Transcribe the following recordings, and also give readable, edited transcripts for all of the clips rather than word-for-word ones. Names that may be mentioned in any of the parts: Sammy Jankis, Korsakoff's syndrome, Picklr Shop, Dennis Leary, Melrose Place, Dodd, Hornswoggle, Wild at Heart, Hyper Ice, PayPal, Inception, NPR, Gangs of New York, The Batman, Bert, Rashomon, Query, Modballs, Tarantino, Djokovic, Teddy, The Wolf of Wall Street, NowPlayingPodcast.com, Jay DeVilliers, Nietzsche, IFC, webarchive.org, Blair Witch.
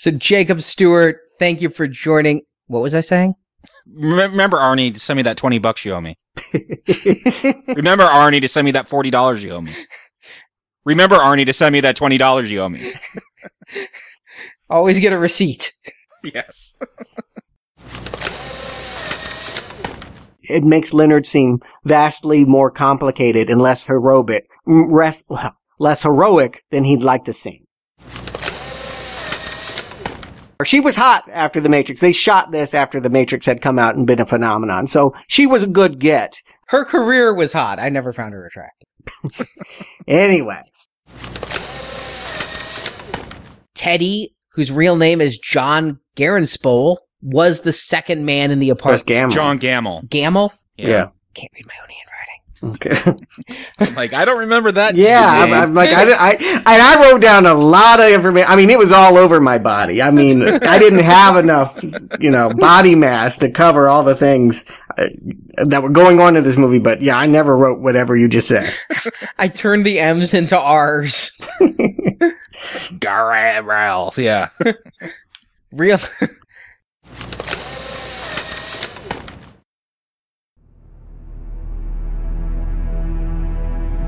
So Jacob Stewart, thank you for joining. What was I saying? Remember, Arnie, to send me that $20 you owe me. Remember, Arnie, to send me that $40 you owe me. Remember, Arnie, to send me that $20 you owe me. Always get a receipt. Yes. It makes Leonard seem vastly more complicated and less heroic than he'd like to seem. She was hot after The Matrix. They shot this after The Matrix had come out and been a phenomenon. So she was a good get. Her career was hot. I never found her attractive. Anyway. Teddy, whose real name is John Garenspol, was the second man in the apartment. Gamble. John Gamble. Gamble? Yeah. Can't read my own handwriting. Okay. Like, I don't remember that. Yeah, I'm like, I wrote down a lot of information. I mean, it was all over my body. I mean, I didn't have enough, body mass to cover all the things that were going on in this movie. But yeah, I never wrote whatever you just said. I turned the M's into R's. Garrel. Yeah. Real.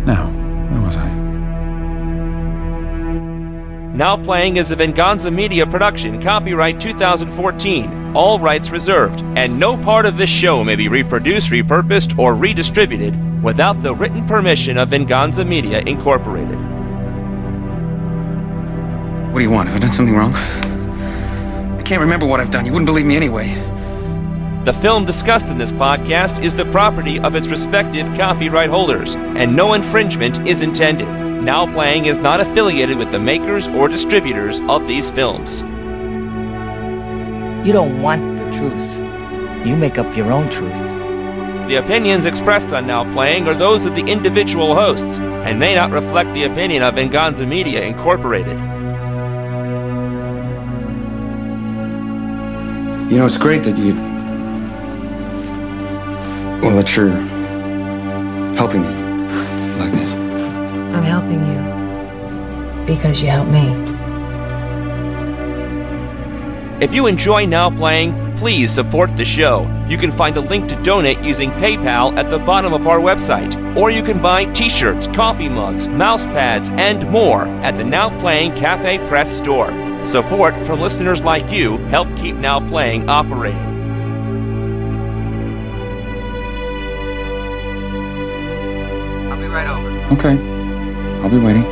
Now, where was I? Now Playing is a Venganza Media production, copyright 2014, all rights reserved, and no part of this show may be reproduced, repurposed, or redistributed without the written permission of Venganza Media, Incorporated. What do you want? Have I done something wrong? I can't remember what I've done. You wouldn't believe me anyway. The film discussed in this podcast is the property of its respective copyright holders, and no infringement is intended. Now Playing is not affiliated with the makers or distributors of these films. You don't want the truth. You make up your own truth. The opinions expressed on Now Playing are those of the individual hosts, and may not reflect the opinion of Venganza Media, Incorporated. It's great that you... Well, that you're helping me like this. I'm helping you because you helped me. If you enjoy Now Playing, please support the show. You can find a link to donate using PayPal at the bottom of our website, or you can buy t-shirts, coffee mugs, mouse pads, and more at the Now Playing Cafe Press store. Support from listeners like you help keep Now Playing operating. Right over. Okay. I'll be waiting.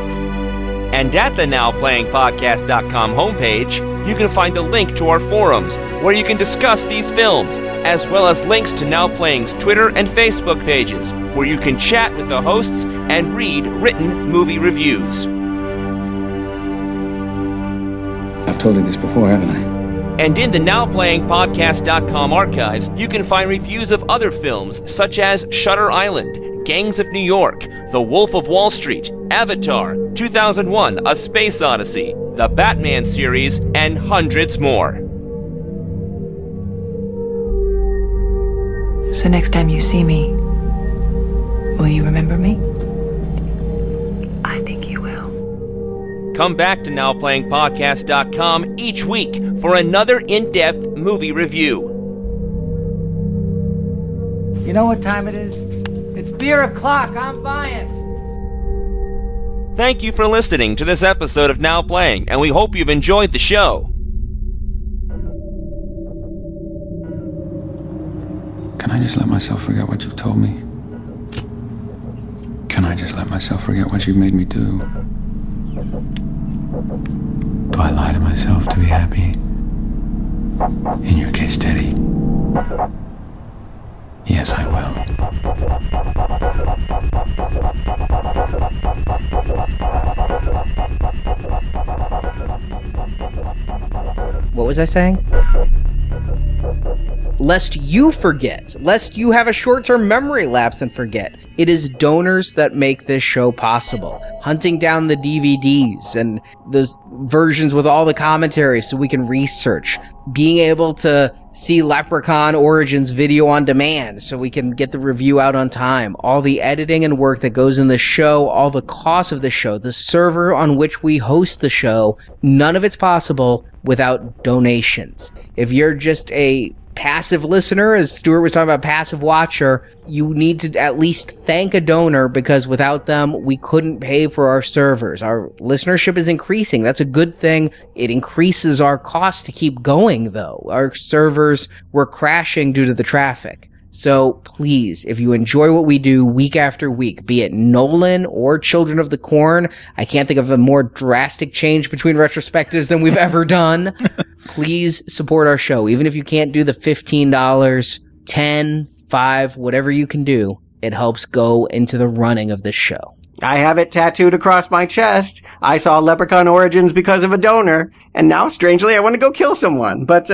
And at the NowPlayingPodcast.com homepage, you can find a link to our forums where you can discuss these films, as well as links to Now Playing's Twitter and Facebook pages where you can chat with the hosts and read written movie reviews. I've told you this before, haven't I? And in the NowPlayingPodcast.com archives, you can find reviews of other films such as Shutter Island, Gangs of New York, The Wolf of Wall Street, Avatar, 2001: A Space Odyssey, the Batman series, and hundreds more. So next time you see me, will you remember me? I think you will. Come back to NowPlayingPodcast.com each week for another in-depth movie review. You know what time it is? It's beer o'clock. I'm buying. Thank you for listening to this episode of Now Playing, and we hope you've enjoyed the show. Can I just let myself forget what you've told me? Can I just let myself forget what you've made me do? Do I lie to myself to be happy? In your case, Teddy. Yes, I will. What was I saying? Lest you forget, lest you have a short-term memory lapse and forget. It is donors that make this show possible. Hunting down the DVDs and those versions with all the commentary so we can research. Being able to see Leprechaun Origins video on demand so we can get the review out on time. All the editing and work that goes in the show, all the cost of the show, the server on which we host the show, none of it's possible without donations. If you're just a passive listener, as Stuart was talking about, passive watcher, you need to at least thank a donor, because without them, we couldn't pay for our servers. Our listenership is increasing. That's a good thing. It increases our cost to keep going, though. Our servers were crashing due to the traffic. So please, if you enjoy what we do week after week, be it Nolan or Children of the Corn, I can't think of a more drastic change between retrospectives than we've ever done. Please support our show. Even if you can't do the $15, $10, $5, whatever you can do, it helps go into the running of this show. I have it tattooed across my chest. I saw Leprechaun Origins because of a donor, and now, strangely, I want to go kill someone. But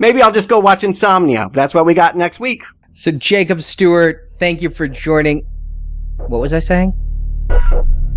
maybe I'll just go watch Insomnia. That's what we got next week. So, Jacob Stewart, thank you for joining. What was I saying?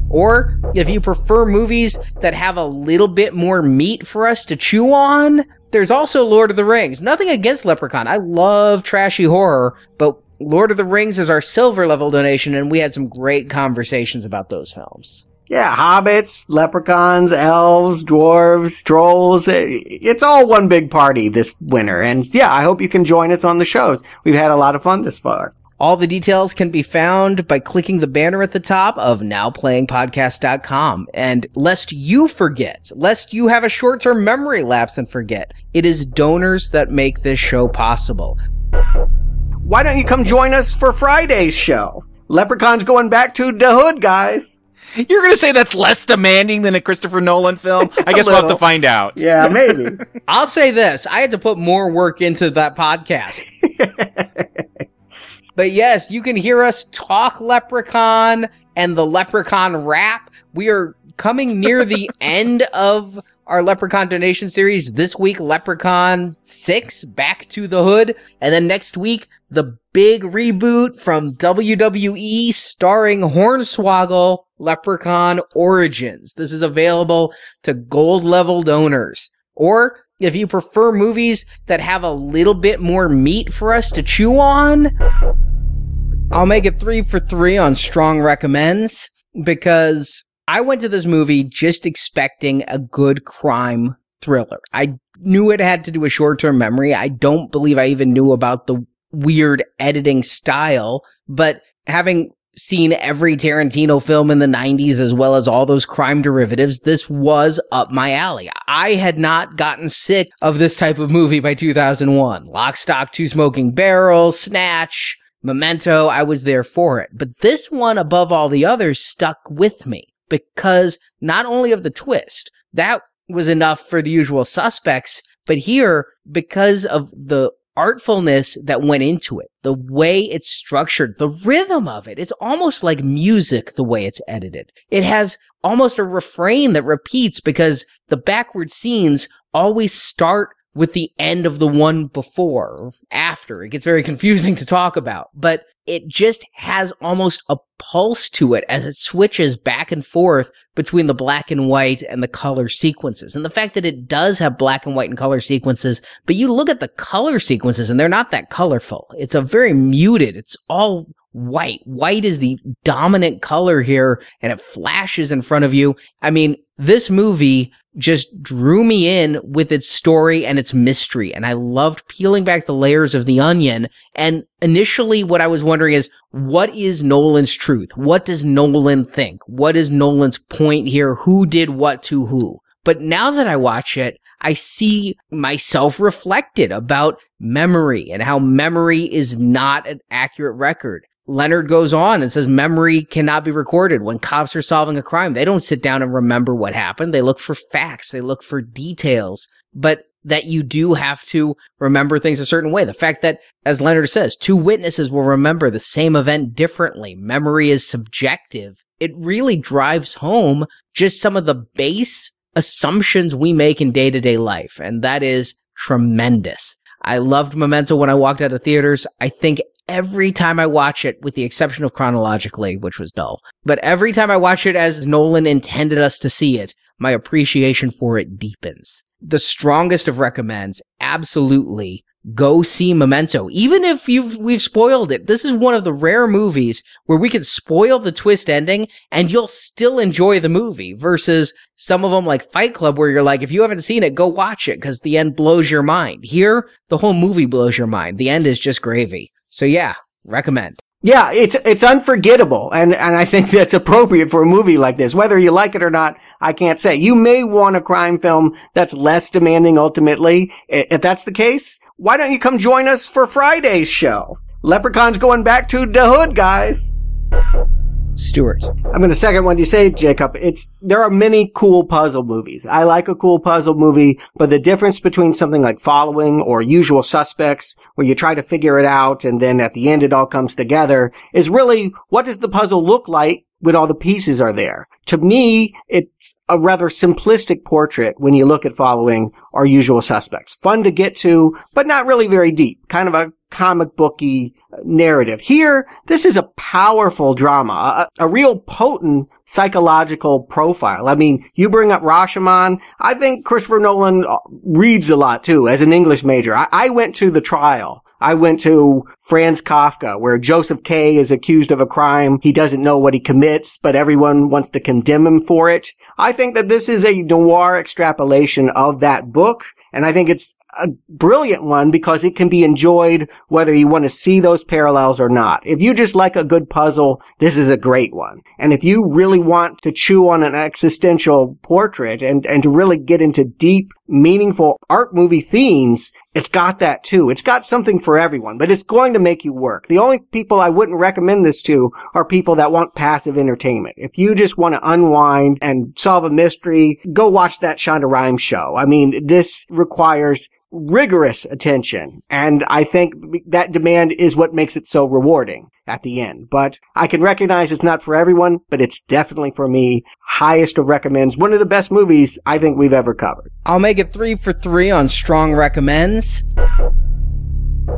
Or, if you prefer movies that have a little bit more meat for us to chew on, there's also Lord of the Rings. Nothing against Leprechaun. I love trashy horror, but Lord of the Rings is our silver level donation, and we had some great conversations about those films. Yeah, hobbits, leprechauns, elves, dwarves, trolls. It's all one big party this winter. And yeah, I hope you can join us on the shows. We've had a lot of fun this far. All the details can be found by clicking the banner at the top of NowPlayingPodcast.com. And lest you forget, lest you have a short-term memory lapse and forget, it is donors that make this show possible. Why don't you come join us for Friday's show? Leprechaun's going back to the hood, guys. You're going to say that's less demanding than a Christopher Nolan film? I guess we'll have to find out. Yeah, maybe. I'll say this. I had to put more work into that podcast. But yes, you can hear us talk Leprechaun and the Leprechaun rap. We are coming near the end of our Leprechaun donation series. This week, Leprechaun 6, Back to the Hood. And then next week, the big reboot from WWE starring Hornswoggle, Leprechaun Origins. This is available to gold level donors. Or if you prefer movies that have a little bit more meat for us to chew on, I'll make it 3 for 3 on strong recommends, because I went to this movie just expecting a good crime thriller. I knew it had to do with short-term memory. I don't believe I even knew about the weird editing style, but having seen every Tarantino film in the 90s, as well as all those crime derivatives, this was up my alley. I had not gotten sick of this type of movie by 2001. Lock, Stock, Two Smoking Barrels, Snatch, Memento, I was there for it. But this one, above all the others, stuck with me because not only of the twist, that was enough for The Usual Suspects, but here, because of the artfulness that went into it, the way it's structured, the rhythm of it. It's almost like music the way it's edited. It has almost a refrain that repeats because the backward scenes always start with the end of the one before, after. It gets very confusing to talk about, but it just has almost a pulse to it as it switches back and forth between the black and white and the color sequences. And the fact that it does have black and white and color sequences, but you look at the color sequences and they're not that colorful. It's a very muted, it's all white. White is the dominant color here, and it flashes in front of you. I mean, this movie just drew me in with its story and its mystery, and I loved peeling back the layers of the onion. And initially what I was wondering is, what is Nolan's truth? What does Nolan think? What is Nolan's point here? Who did what to who? But now that I watch it, I see myself reflected about memory and how memory is not an accurate record. Leonard goes on and says memory cannot be recorded. When cops are solving a crime, they don't sit down and remember what happened. They look for facts. They look for details. But that you do have to remember things a certain way. The fact that, as Leonard says, 2 witnesses will remember the same event differently. Memory is subjective. It really drives home just some of the base assumptions we make in day-to-day life. And that is tremendous. I loved Memento when I walked out of theaters. I think every time I watch it, with the exception of chronologically, which was dull, but every time I watch it as Nolan intended us to see it, my appreciation for it deepens. The strongest of recommends, absolutely, go see Memento. Even if we've spoiled it, this is one of the rare movies where we can spoil the twist ending and you'll still enjoy the movie, versus some of them like Fight Club where you're like, if you haven't seen it, go watch it because the end blows your mind. Here, the whole movie blows your mind. The end is just gravy. So yeah, recommend. Yeah, it's unforgettable, and I think that's appropriate for a movie like this. Whether you like it or not, I can't say. You may want a crime film that's less demanding ultimately. If that's the case, why don't you come join us for Friday's show? Leprechaun's going back to the hood, guys. Stewart. I'm going to second what you say, Jacob. There are many cool puzzle movies. I like a cool puzzle movie, but the difference between something like Following or Usual Suspects, where you try to figure it out and then at the end it all comes together, is really, what does the puzzle look like when all the pieces are there? To me, it's a rather simplistic portrait when you look at Following or Usual Suspects. Fun to get to, but not really very deep. Kind of a comic booky narrative. Here, this is a powerful drama, a real potent psychological profile. I mean, you bring up Rashomon. I think Christopher Nolan reads a lot too. As an English major, I went to The Trial. I went to Franz Kafka, where Joseph K. is accused of a crime. He doesn't know what he commits, but everyone wants to condemn him for it. I think that this is a noir extrapolation of that book, and I think it's a brilliant one because it can be enjoyed whether you want to see those parallels or not. If you just like a good puzzle, this is a great one. And if you really want to chew on an existential portrait and to really get into deep, meaningful art movie themes, it's got that too. It's got something for everyone, but it's going to make you work. The only people I wouldn't recommend this to are people that want passive entertainment. If you just want to unwind and solve a mystery, go watch that Shonda Rhimes show. I mean, this requires rigorous attention, and I think that demand is what makes it so rewarding at the end. But I can recognize it's not for everyone, but it's definitely for me. Highest of recommends. One of the best movies I think we've ever covered. I'll make it 3 for 3 on strong recommends.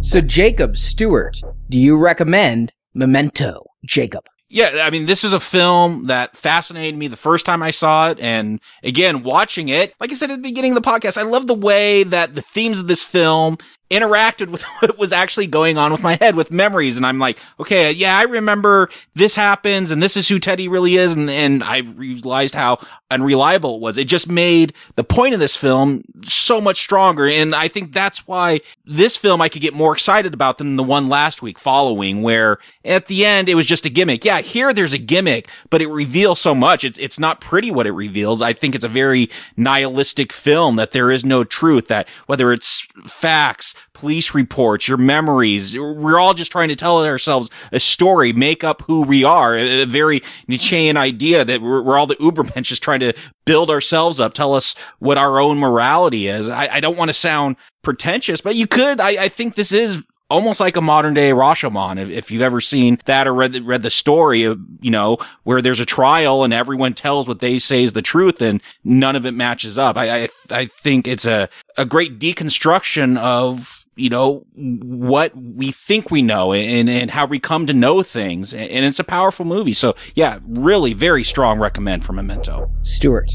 So Jacob Stewart, do you recommend Memento, Jacob? Yeah, I mean, this is a film that fascinated me the first time I saw it, and again, watching it, like I said at the beginning of the podcast, I love the way that the themes of this film interacted with what was actually going on with my head, with memories, and I'm like, okay, yeah, I remember this happens, and this is who Teddy really is, and I realized how unreliable it was. It just made the point of this film so much stronger, and I think that's why this film I could get more excited about than the one last week, Following, where at the end it was just a gimmick. Yeah, here there's a gimmick, but it reveals so much. It's not pretty what it reveals. I think it's a very nihilistic film, that there is no truth, that whether it's facts, police reports, your memories, we're all just trying to tell ourselves a story, make up who we are. A very Nietzschean idea that we're all the Ubermensch, just trying to build ourselves up, tell us what our own morality is. I don't want to sound pretentious, but you could. I think this is almost like a modern day Rashomon, if you've ever seen that or read the story of, you know, where there's a trial and everyone tells what they say is the truth and none of it matches up. I think it's a great deconstruction of, you know, what we think we know and how we come to know things. And it's a powerful movie. So yeah, really very strong recommend for Memento. Stewart.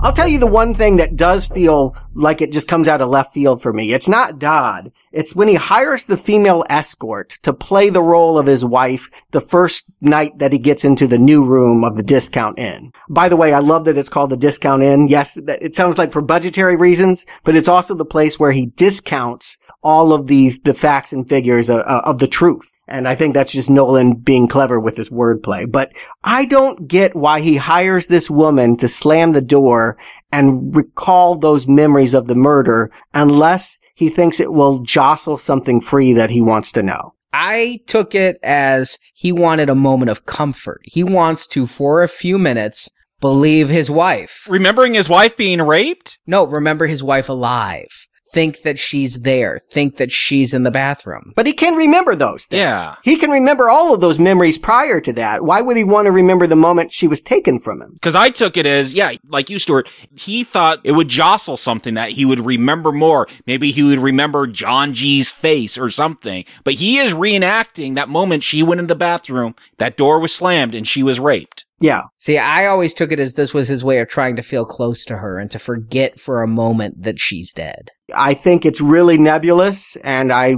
I'll tell you the one thing that does feel like it just comes out of left field for me. It's not Dodd. It's when he hires the female escort to play the role of his wife the first night that he gets into the new room of the Discount Inn. By the way, I love that it's called the Discount Inn. Yes, it sounds like for budgetary reasons, but it's also the place where he discounts all of the facts and figures of the truth. And I think that's just Nolan being clever with his wordplay. But I don't get why he hires this woman to slam the door and recall those memories of the murder unless he thinks it will jostle something free that he wants to know. I took it as he wanted a moment of comfort. He wants to, for a few minutes, believe his wife. Remembering his wife being raped? No, remember his wife alive. Think that she's there. Think that she's in the bathroom. But he can remember those things. Yeah. He can remember all of those memories prior to that. Why would he want to remember the moment she was taken from him? Because I took it as, yeah, like you, Stuart, he thought it would jostle something that he would remember more. Maybe he would remember John G's face or something. But he is reenacting that moment she went in the bathroom, that door was slammed, and she was raped. Yeah. See, I always took it as this was his way of trying to feel close to her and to forget for a moment that she's dead. I think it's really nebulous, and I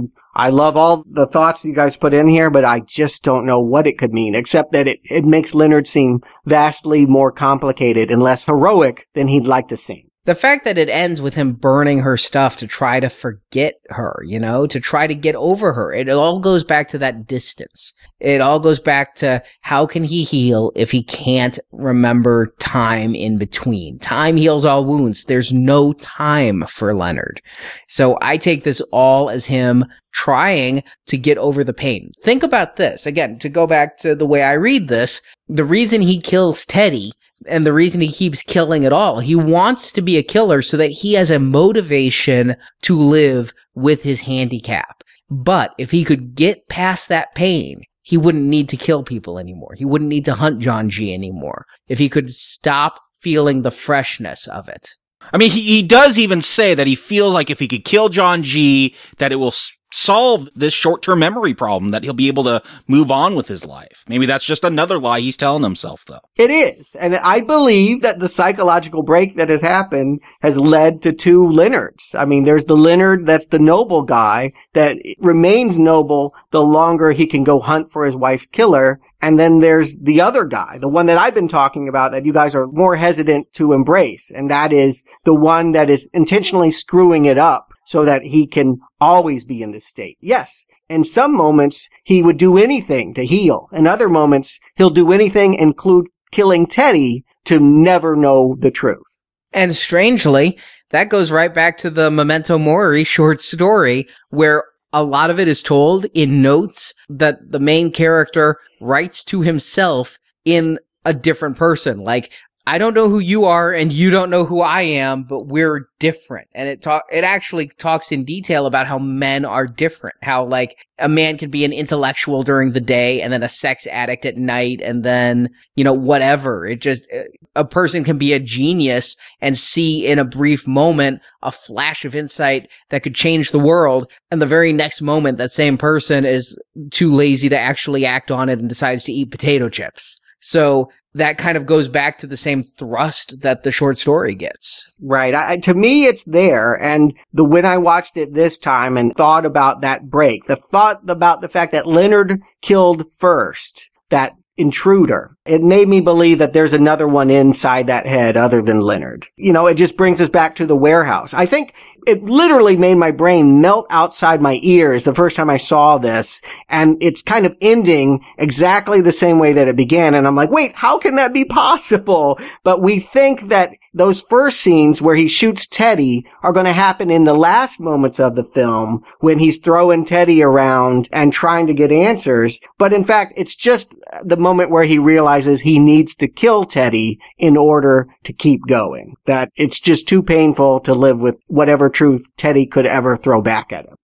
love all the thoughts you guys put in here, but I just don't know what it could mean, except that it makes Leonard seem vastly more complicated and less heroic than he'd like to seem. The fact that it ends with him burning her stuff to try to forget her, you know, to try to get over her. It all goes back to that distance. It all goes back to how can he heal if he can't remember time in between? Time heals all wounds. There's no time for Leonard. So I take this all as him trying to get over the pain. Think about this. Again, to go back to the way I read this, the reason he kills Teddy and the reason he keeps killing at all, he wants to be a killer so that he has a motivation to live with his handicap. But if he could get past that pain, he wouldn't need to kill people anymore. He wouldn't need to hunt John G. anymore. If he could stop feeling the freshness of it. I mean, he does even say that he feels like if he could kill John G., that it will solve this short-term memory problem, that he'll be able to move on with his life. Maybe that's just another lie he's telling himself, though. It is. And I believe that the psychological break that has happened has led to two Leonards. I mean, there's the Leonard that's the noble guy that remains noble the longer he can go hunt for his wife's killer. And then there's the other guy, the one that I've been talking about that you guys are more hesitant to embrace. And that is the one that is intentionally screwing it up so that he can always be in this state. Yes, in some moments, he would do anything to heal. In other moments, he'll do anything, include killing Teddy, to never know the truth. And strangely, that goes right back to the Memento Mori short story, where a lot of it is told in notes that the main character writes to himself in a different person. Like, I don't know who you are and you don't know who I am, but we're different. And it actually talks in detail about how men are different, how like a man can be an intellectual during the day and then a sex addict at night and then, you know, whatever. It just, a person can be a genius and see in a brief moment a flash of insight that could change the world. And the very next moment, that same person is too lazy to actually act on it and decides to eat potato chips. So that kind of goes back to the same thrust that the short story gets. Right. To me, it's there. And when I watched it this time and thought about that break, the thought about the fact that Leonard killed first, that intruder, it made me believe that there's another one inside that head other than Leonard. You know, it just brings us back to the warehouse. I think it literally made my brain melt outside my ears the first time I saw this. And it's kind of ending exactly the same way that it began. And I'm like, wait, how can that be possible? But we think that those first scenes where he shoots Teddy are going to happen in the last moments of the film when he's throwing Teddy around and trying to get answers. But in fact, it's just the moment where he realizes he needs to kill Teddy in order to keep going. That it's just too painful to live with whatever truth Teddy could ever throw back at him.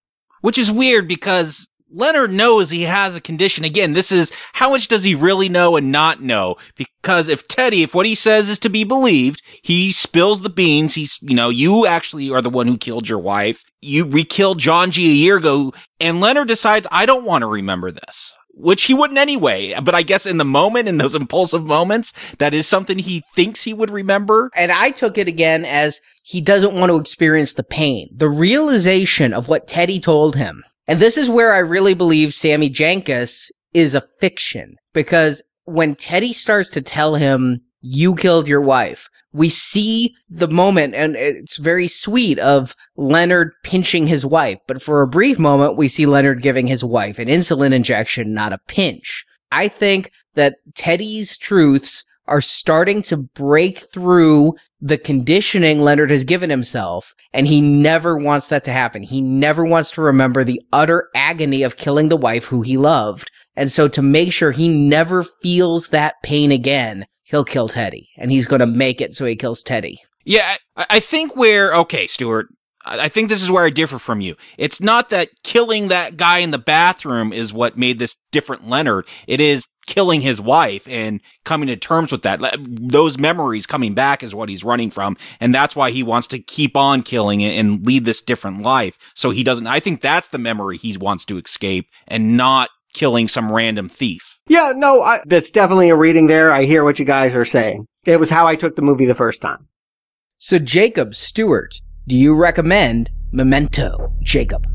Which is weird because Leonard knows he has a condition. Again, this is how much does he really know and not know? Because if what he says is to be believed, he spills the beans. He's, you know, you actually are the one who killed your wife. We killed John G. a year ago. And Leonard decides, I don't want to remember this, which he wouldn't anyway. But I guess in the moment, in those impulsive moments, that is something he thinks he would remember. And I took it again as he doesn't want to experience the pain, the realization of what Teddy told him. And this is where I really believe Sammy Jankis is a fiction, because when Teddy starts to tell him, you killed your wife, we see the moment, and it's very sweet, of Leonard pinching his wife. But for a brief moment, we see Leonard giving his wife an insulin injection, not a pinch. I think that Teddy's truths are starting to break through the conditioning Leonard has given himself, and he never wants that to happen. He never wants to remember the utter agony of killing the wife who he loved. And so to make sure he never feels that pain again, he'll kill Teddy, and he's going to make it so he kills Teddy. Yeah, I think okay, Stuart, I think this is where I differ from you. It's not that killing that guy in the bathroom is what made this different Leonard. It is killing his wife and coming to terms with that. Those memories coming back is what he's running from. And that's why he wants to keep on killing it and lead this different life. So I think that's the memory he wants to escape and not killing some random thief. Yeah, no, that's definitely a reading there. I hear what you guys are saying. It was how I took the movie the first time. So Jacob Stewart, do you recommend Memento, Jacob.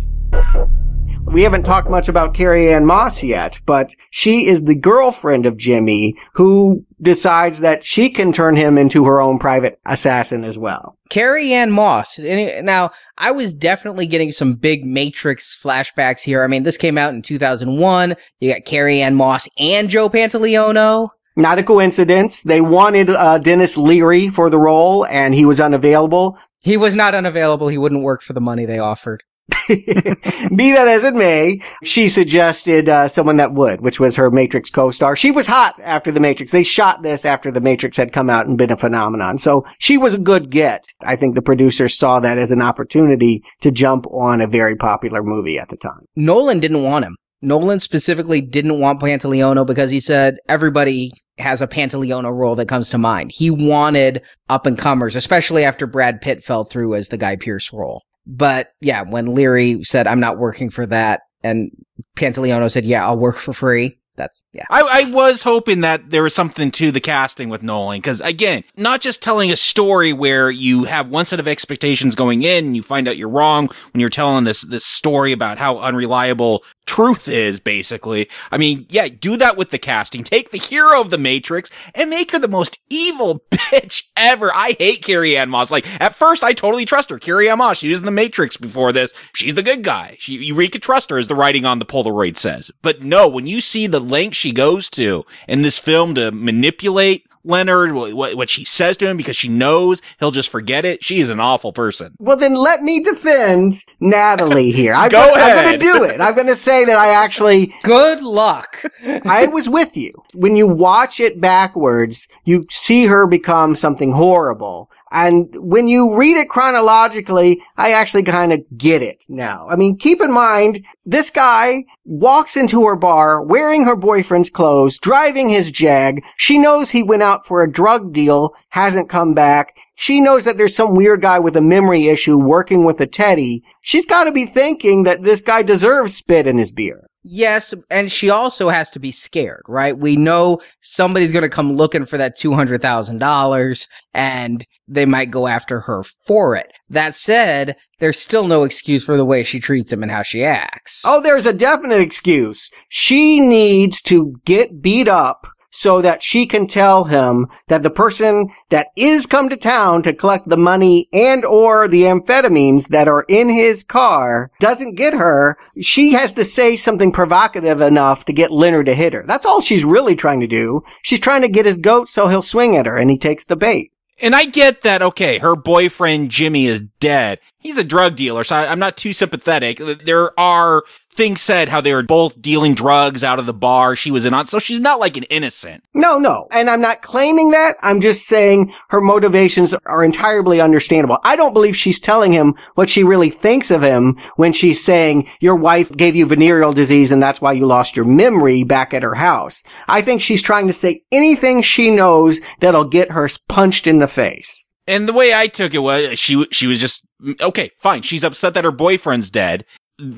We haven't talked much about Carrie-Anne Moss yet, but she is the girlfriend of Jimmy who decides that she can turn him into her own private assassin as well. Carrie-Anne Moss. Now, I was definitely getting some big Matrix flashbacks here. I mean, this came out in 2001. You got Carrie-Anne Moss and Joe Pantoliano. Not a coincidence. They wanted Dennis Leary for the role, and he was unavailable. He was not unavailable. He wouldn't work for the money they offered. Be that as it may, she suggested someone that would, which was her Matrix co-star. She was hot after The Matrix. They shot this after The Matrix had come out and been a phenomenon. So she was a good get. I think the producers saw that as an opportunity to jump on a very popular movie at the time. Nolan didn't want him. Nolan specifically didn't want Pantoliano because he said everybody has a Pantoliano role that comes to mind. He wanted up-and-comers, especially after Brad Pitt fell through as the Guy Pearce role. But yeah, when Leary said, I'm not working for that, and Pantoliano said, yeah, I'll work for free. That's, yeah. I was hoping that there was something to the casting with Nolan, because again, not just telling a story where you have one set of expectations going in and you find out you're wrong when you're telling this story about how unreliable truth is, basically. I mean, yeah, do that with the casting. Take the hero of The Matrix and make her the most evil bitch ever. I hate Carrie-Anne Moss. Like, at first, I totally trust her. Carrie-Anne Moss, she was in The Matrix before this. She's the good guy. You can trust her, as the writing on the Polaroid says. But no, when you see the length she goes to in this film to manipulate Leonard, what she says to him because she knows he'll just forget it, she is an awful person. Well, then let me defend Natalie here. Go ahead. I'm going to do it. I'm going to say that I actually... Good luck. I was with you. When you watch it backwards, you see her become something horrible. And when you read it chronologically, I actually kind of get it now. I mean, keep in mind, this guy walks into her bar wearing her boyfriend's clothes, driving his Jag. She knows he went out for a drug deal, hasn't come back. She knows that there's some weird guy with a memory issue working with a Teddy. She's got to be thinking that this guy deserves spit in his beer. Yes, and she also has to be scared, right? We know somebody's going to come looking for that $200,000, and they might go after her for it. That said, there's still no excuse for the way she treats him and how she acts. Oh, there's a definite excuse. She needs to get beat up so that she can tell him that the person that is come to town to collect the money and or the amphetamines that are in his car doesn't get her. She has to say something provocative enough to get Leonard to hit her. That's all she's really trying to do. She's trying to get his goat so he'll swing at her, and he takes the bait. And I get that, okay, her boyfriend Jimmy is dead. He's a drug dealer, so I'm not too sympathetic. There are things said how they were both dealing drugs out of the bar she was in on, so she's not like an innocent. No. And I'm not claiming that. I'm just saying her motivations are entirely understandable. I don't believe she's telling him what she really thinks of him when she's saying your wife gave you venereal disease and that's why you lost your memory back at her house. I think she's trying to say anything she knows that'll get her punched in the face. And the way I took it was she was just, okay, fine. She's upset that her boyfriend's dead.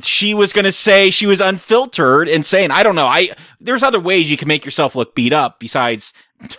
She was going to say she was unfiltered and saying, I don't know. There's other ways you can make yourself look beat up besides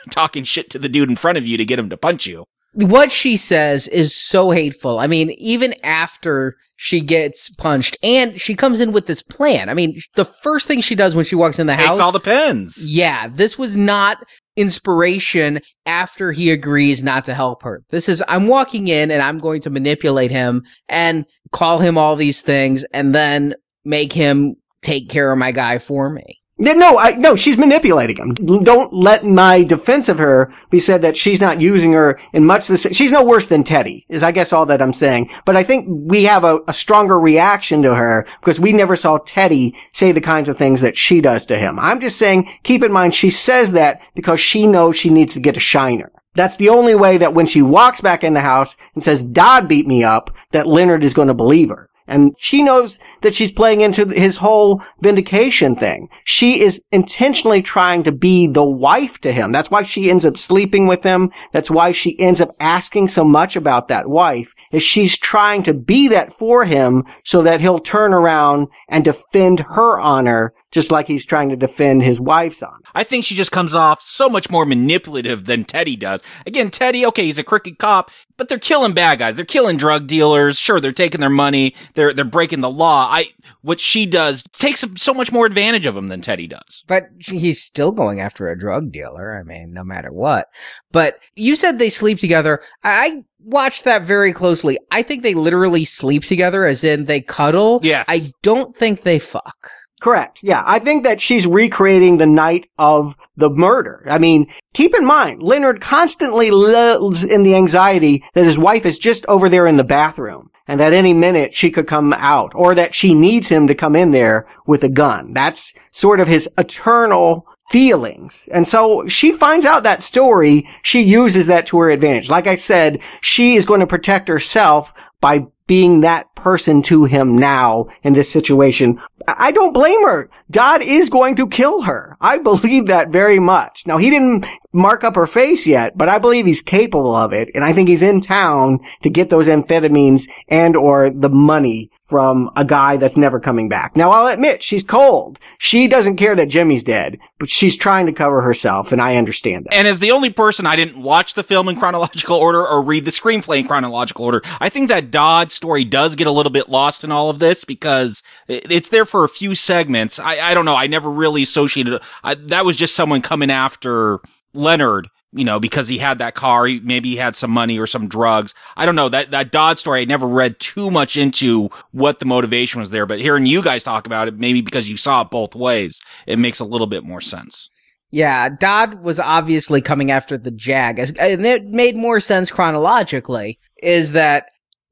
talking shit to the dude in front of you to get him to punch you. What she says is so hateful. I mean, even after she gets punched and she comes in with this plan. I mean, the first thing she does when she walks in the house. Takes all the pens. Yeah, this was not inspiration after he agrees not to help her. This is, I'm walking in and I'm going to manipulate him and call him all these things and then make him take care of my guy for me. No, she's manipulating him. Don't let my defense of her be said that she's not using her in much the same. She's no worse than Teddy, is I guess all that I'm saying. But I think we have a stronger reaction to her because we never saw Teddy say the kinds of things that she does to him. I'm just saying, keep in mind, she says that because she knows she needs to get a shiner. That's the only way that when she walks back in the house and says, Dodd beat me up, that Leonard is going to believe her. And she knows that she's playing into his whole vindication thing. She is intentionally trying to be the wife to him. That's why she ends up sleeping with him. That's why she ends up asking so much about that wife, is she's trying to be that for him so that he'll turn around and defend her honor just like he's trying to defend his wife's honor. I think she just comes off so much more manipulative than Teddy does. Again, Teddy, okay, he's a crooked cop, but they're killing bad guys. They're killing drug dealers. Sure, they're taking their money. They're breaking the law. What she does takes so much more advantage of him than Teddy does. But he's still going after a drug dealer, I mean, no matter what. But you said they sleep together. I watched that very closely. I think they literally sleep together, as in they cuddle. Yes. I don't think they fuck. Correct. Yeah. I think that she's recreating the night of the murder. I mean, keep in mind, Leonard constantly lives in the anxiety that his wife is just over there in the bathroom and that any minute she could come out, or that she needs him to come in there with a gun. That's sort of his eternal feelings. And so she finds out that story. She uses that to her advantage. Like I said, she is going to protect herself by being that person to him now in this situation. I don't blame her. Dodd is going to kill her. I believe that very much. Now, he didn't mark up her face yet, but I believe he's capable of it. And I think he's in town to get those amphetamines and or the money from a guy that's never coming back. Now, I'll admit, she's cold. She doesn't care that Jimmy's dead, but she's trying to cover herself, and I understand that. And as the only person, I didn't watch the film in chronological order or read the screenplay in chronological order. I think that Dodd's story does get a little bit lost in all of this because it's there for a few segments. I don't know. I never really associated it. That was just someone coming after Leonard, you know, because he had that car, maybe he had some money or some drugs. I don't know. That Dodd story, I never read too much into what the motivation was there, but hearing you guys talk about it, maybe because you saw it both ways, it makes a little bit more sense. Yeah, Dodd was obviously coming after the Jag, and it made more sense chronologically, is that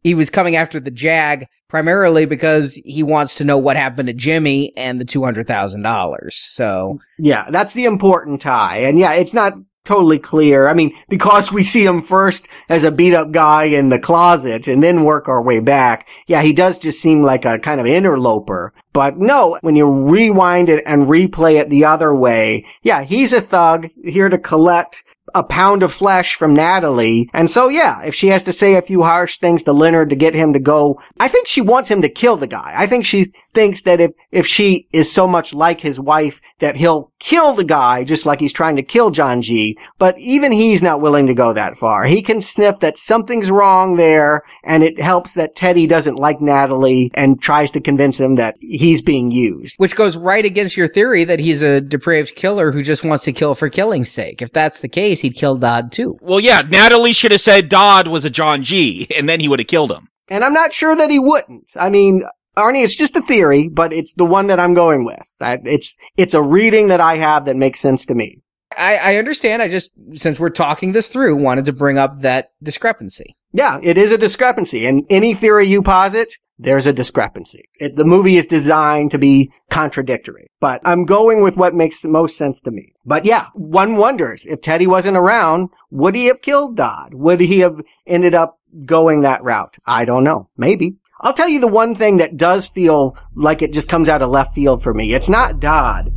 he was coming after the Jag primarily because he wants to know what happened to Jimmy and the $200,000. So yeah, that's the important tie. And yeah, it's not totally clear. I mean, because we see him first as a beat up guy in the closet and then work our way back. Yeah, he does just seem like a kind of interloper. But no, when you rewind it and replay it the other way, yeah, he's a thug here to collect a pound of flesh from Natalie. And so, yeah, if she has to say a few harsh things to Leonard to get him to go, I think she wants him to kill the guy. I think she thinks that if she is so much like his wife that he'll kill the guy just like he's trying to kill John G. But even he's not willing to go that far. He can sniff that something's wrong there, and it helps that Teddy doesn't like Natalie and tries to convince him that he's being used. Which goes right against your theory that he's a depraved killer who just wants to kill for killing's sake. If that's the case, he'd kill Dodd too. Well, yeah, Natalie should have said Dodd was a John G, and then he would have killed him. And I'm not sure that he wouldn't. I mean, Arnie, it's just a theory, but it's the one that I'm going with. It's a reading that I have that makes sense to me. I understand. I just, since we're talking this through, wanted to bring up that discrepancy. Yeah, it is a discrepancy. And any theory you posit, there's a discrepancy. The movie is designed to be contradictory, but I'm going with what makes the most sense to me. But yeah, one wonders, if Teddy wasn't around, would he have killed Dodd? Would he have ended up going that route? I don't know. Maybe. I'll tell you the one thing that does feel like it just comes out of left field for me. It's not Dodd.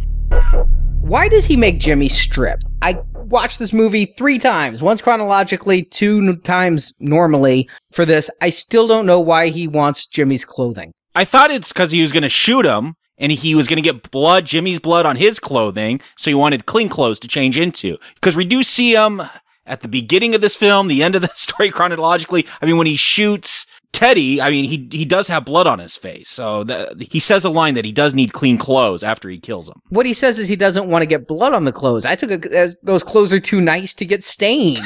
Why does he make Jimmy strip? I watched this movie 3 times, once chronologically, 2 times normally for this. I still don't know why he wants Jimmy's clothing. I thought it's because he was going to shoot him and he was going to get blood, Jimmy's blood on his clothing. So he wanted clean clothes to change into, because we do see him at the beginning of this film, the end of the story chronologically. I mean, when he shoots Teddy, I mean, he does have blood on his face, so he says a line that he does need clean clothes after he kills him. What he says is he doesn't want to get blood on the clothes. I took it as those clothes are too nice to get stained.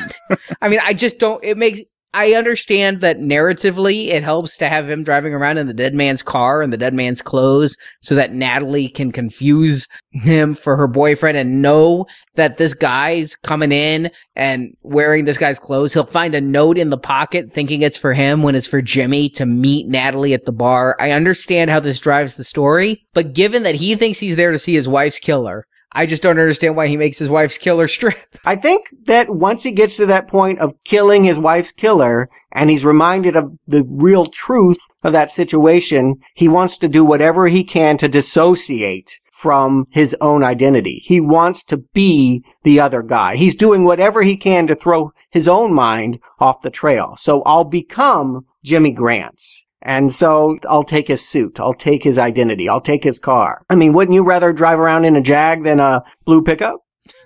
I mean, I just don't, it makes, I understand that narratively it helps to have him driving around in the dead man's car and the dead man's clothes so that Natalie can confuse him for her boyfriend and know that this guy's coming in and wearing this guy's clothes. He'll find a note in the pocket thinking it's for him when it's for Jimmy to meet Natalie at the bar. I understand how this drives the story, but given that he thinks he's there to see his wife's killer, I just don't understand why he makes his wife's killer strip. I think that once he gets to that point of killing his wife's killer and he's reminded of the real truth of that situation, he wants to do whatever he can to dissociate from his own identity. He wants to be the other guy. He's doing whatever he can to throw his own mind off the trail. So I'll become Jimmy Grants. And so I'll take his suit. I'll take his identity. I'll take his car. I mean, wouldn't you rather drive around in a Jag than a blue pickup?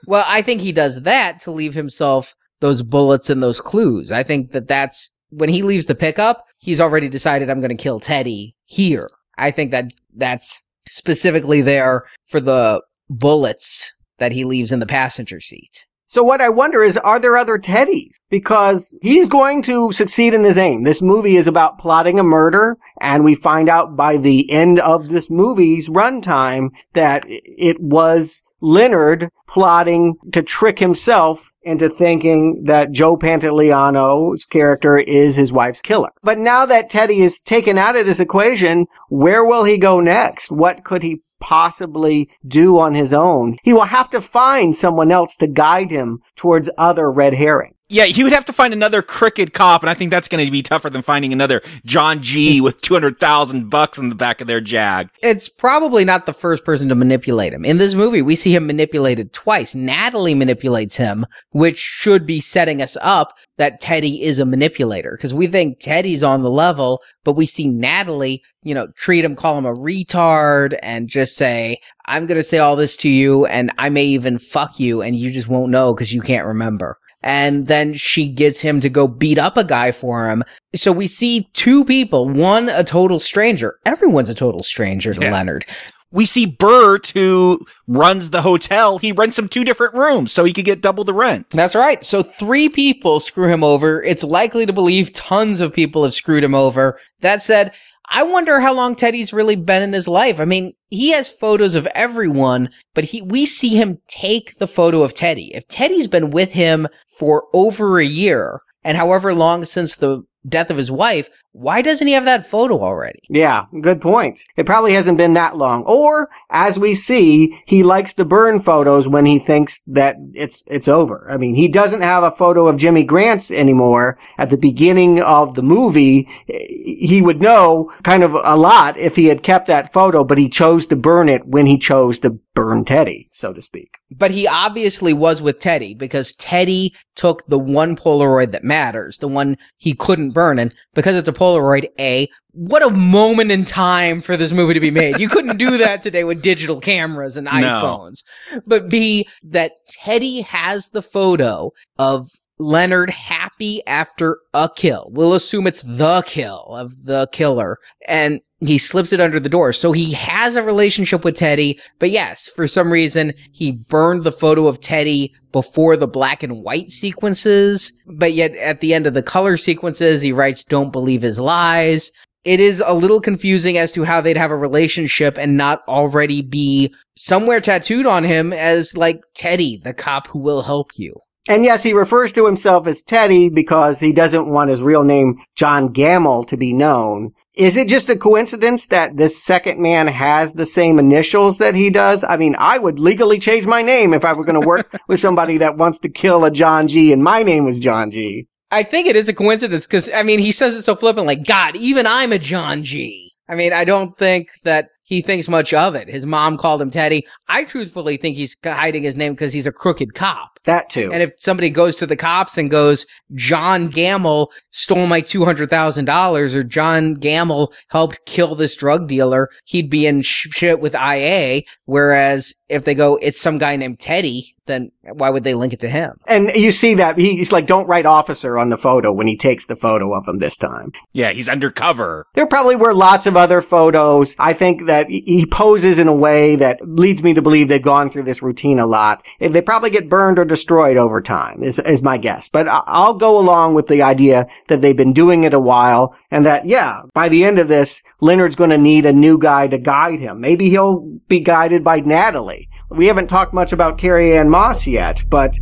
Well, I think he does that to leave himself those bullets and those clues. I think that that's when he leaves the pickup, he's already decided I'm going to kill Teddy here. I think that that's specifically there for the bullets that he leaves in the passenger seat. So what I wonder is, are there other Teddys? Because he's going to succeed in his aim. This movie is about plotting a murder, and we find out by the end of this movie's runtime that it was Leonard plotting to trick himself into thinking that Joe Pantoliano's character is his wife's killer. But now that Teddy is taken out of this equation, where will he go next? What could he possibly do on his own? He will have to find someone else to guide him towards other red herring. Yeah, he would have to find another crooked cop, and I think that's going to be tougher than finding another John G. with $200,000 in the back of their Jag. It's probably not the first person to manipulate him. In this movie, we see him manipulated twice. Natalie manipulates him, which should be setting us up that Teddy is a manipulator, because we think Teddy's on the level, but we see Natalie, you know, treat him, call him a retard, and just say, I'm going to say all this to you, and I may even fuck you, and you just won't know because you can't remember. And then she gets him to go beat up a guy for him. So we see two people, one a total stranger. Everyone's a total stranger to Leonard. We see Bert, who runs the hotel. He rents him two different rooms so he could get double the rent. That's right. So three people screw him over. It's likely to believe tons of people have screwed him over. That said, I wonder how long Teddy's really been in his life. I mean, he has photos of everyone, but we see him take the photo of Teddy. If Teddy's been with him for over a year, and however long since the death of his wife, why doesn't he have that photo already? Yeah, good point. It probably hasn't been that long. Or, as we see, he likes to burn photos when he thinks that it's over. I mean, he doesn't have a photo of Jimmy Grants anymore. At the beginning of the movie, he would know kind of a lot if he had kept that photo, but he chose to burn it when he chose to burn Teddy, so to speak. But he obviously was with Teddy, because Teddy took the one Polaroid that matters, the one he couldn't burn, and because it's a Polaroid A, what a moment in time for this movie to be made. You couldn't do that today with digital cameras and iPhones. No. But B, that Teddy has the photo of Leonard happy after a kill. We'll assume it's the kill of the killer. And he slips it under the door. So he has a relationship with Teddy. But yes, for some reason, he burned the photo of Teddy before the black and white sequences. But yet at the end of the color sequences, he writes, "Don't believe his lies." It is a little confusing as to how they'd have a relationship and not already be somewhere tattooed on him as like Teddy, the cop who will help you. And yes, he refers to himself as Teddy because he doesn't want his real name, John Gamble, to be known. Is it just a coincidence that this second man has the same initials that he does? I mean, I would legally change my name if I were going to work with somebody that wants to kill a John G. and my name was John G. I think it is a coincidence because, I mean, he says it so flippantly, like, God, even I'm a John G. I mean, I don't think that he thinks much of it. His mom called him Teddy. I truthfully think he's hiding his name because he's a crooked cop. That too. And if somebody goes to the cops and goes, John Gamble stole my $200,000 or John Gamble helped kill this drug dealer, he'd be in shit with IA. Whereas if they go, it's some guy named Teddy, then why would they link it to him? And you see that he's like, don't write officer on the photo when he takes the photo of him this time. Yeah, he's undercover. There probably were lots of other photos. I think that he poses in a way that leads me to believe they've gone through this routine a lot. They probably get burned or destroyed over time is my guess. But I'll go along with the idea that they've been doing it a while and that, yeah, by the end of this, Leonard's going to need a new guy to guide him. Maybe he'll be guided by Natalie. We haven't talked much about Carrie-Anne Moss yet, but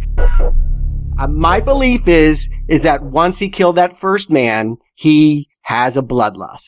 my belief is that once he killed that first man, he has a bloodlust.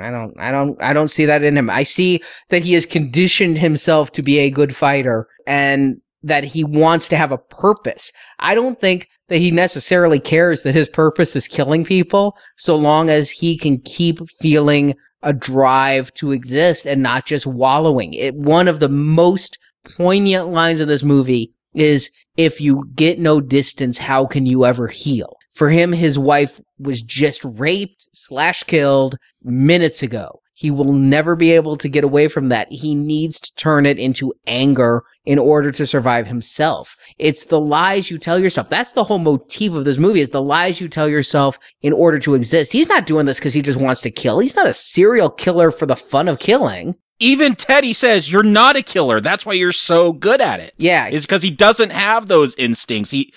I don't see that in him. I see that he has conditioned himself to be a good fighter and that he wants to have a purpose. I don't think that he necessarily cares that his purpose is killing people so long as he can keep feeling a drive to exist and not just wallowing. One of the most poignant lines of this movie is, if you get no distance, how can you ever heal? For him, his wife was just raped / killed minutes ago. He will never be able to get away from that. He needs to turn it into anger in order to survive himself. It's the lies you tell yourself. That's the whole motif of this movie, is the lies you tell yourself in order to exist. He's not doing this because he just wants to kill. He's not a serial killer for the fun of killing. Even Teddy says, you're not a killer. That's why you're so good at it. Yeah. It's because he doesn't have those instincts. He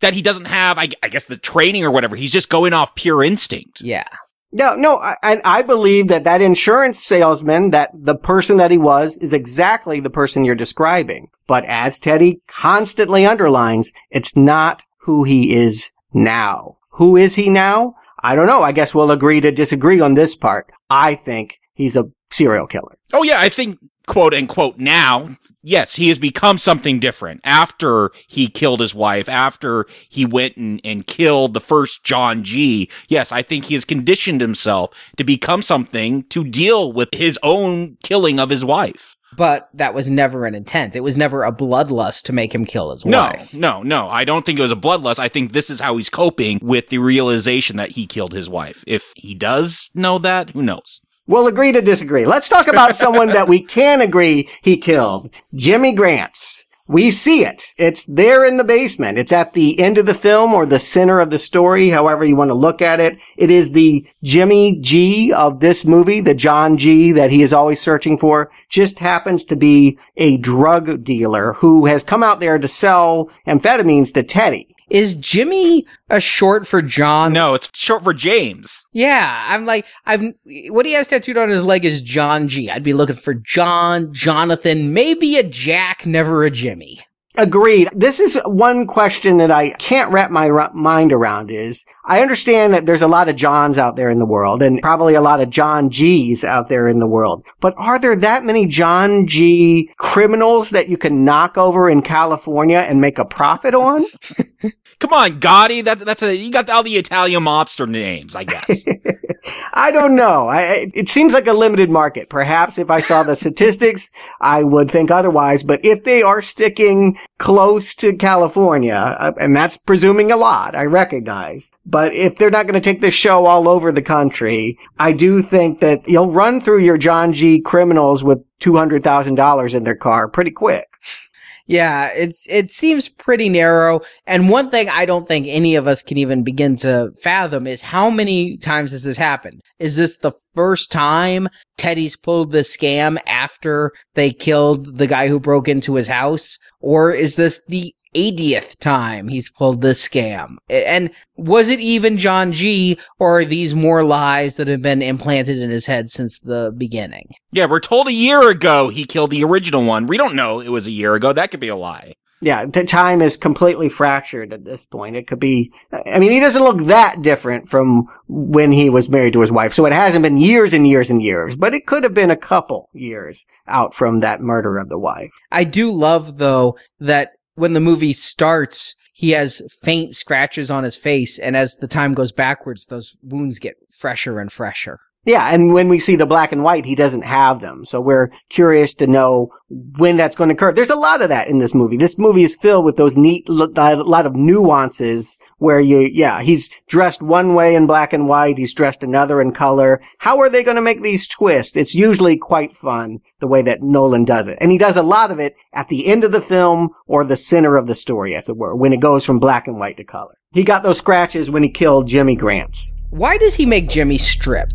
doesn't have, I guess, the training or whatever. He's just going off pure instinct. Yeah. No, I believe that insurance salesman, that the person that he was, is exactly the person you're describing. But as Teddy constantly underlines, it's not who he is now. Who is he now? I don't know. I guess we'll agree to disagree on this part. I think he's a serial killer. Oh, yeah. I think, quote unquote, now, yes, he has become something different after he killed his wife, after he went and killed the first John G. Yes, I think he has conditioned himself to become something to deal with his own killing of his wife. But that was never an intent. It was never a bloodlust to make him kill his wife. No. I don't think it was a bloodlust. I think this is how he's coping with the realization that he killed his wife. If he does know that, who knows? We'll agree to disagree. Let's talk about someone that we can agree he killed. Jimmy Grants. We see it. It's there in the basement. It's at the end of the film or the center of the story, however you want to look at it. It is the Jimmy G of this movie, the John G that he is always searching for, just happens to be a drug dealer who has come out there to sell amphetamines to Teddy. Is Jimmy a short for John? No, it's short for James. Yeah, what he has tattooed on his leg is John G. I'd be looking for John, Jonathan, maybe a Jack, never a Jimmy. Agreed. This is one question that I can't wrap my mind around is, I understand that there's a lot of Johns out there in the world and probably a lot of John G's out there in the world, but are there that many John G criminals that you can knock over in California and make a profit on? Come on, Gotti. You got all the Italian mobster names, I guess. I don't know. It seems like a limited market. Perhaps if I saw the statistics, I would think otherwise. But if they are sticking close to California, and that's presuming a lot, I recognize. But if they're not going to take this show all over the country, I do think that you'll run through your John G. criminals with $200,000 in their car pretty quick. Yeah, it seems pretty narrow. And one thing I don't think any of us can even begin to fathom is how many times has this happened? Is this the first time Teddy's pulled this scam after they killed the guy who broke into his house? Or is this the 80th time he's pulled this scam? And was it even John G, or are these more lies that have been implanted in his head since the beginning? Yeah, we're told a year ago he killed the original one. We don't know it was a year ago. That could be a lie. Yeah, the time is completely fractured at this point. It could be, I mean, he doesn't look that different from when he was married to his wife. So it hasn't been years and years and years, but it could have been a couple years out from that murder of the wife. I do love, though, that when the movie starts, he has faint scratches on his face, and as the time goes backwards, those wounds get fresher and fresher. Yeah, and when we see the black and white, he doesn't have them. So we're curious to know when that's going to occur. There's a lot of that in this movie. This movie is filled with those neat, a lot of nuances where he's dressed one way in black and white. He's dressed another in color. How are they going to make these twists? It's usually quite fun the way that Nolan does it. And he does a lot of it at the end of the film or the center of the story, as it were, when it goes from black and white to color. He got those scratches when he killed Jimmy Grants. Why does he make Jimmy strip?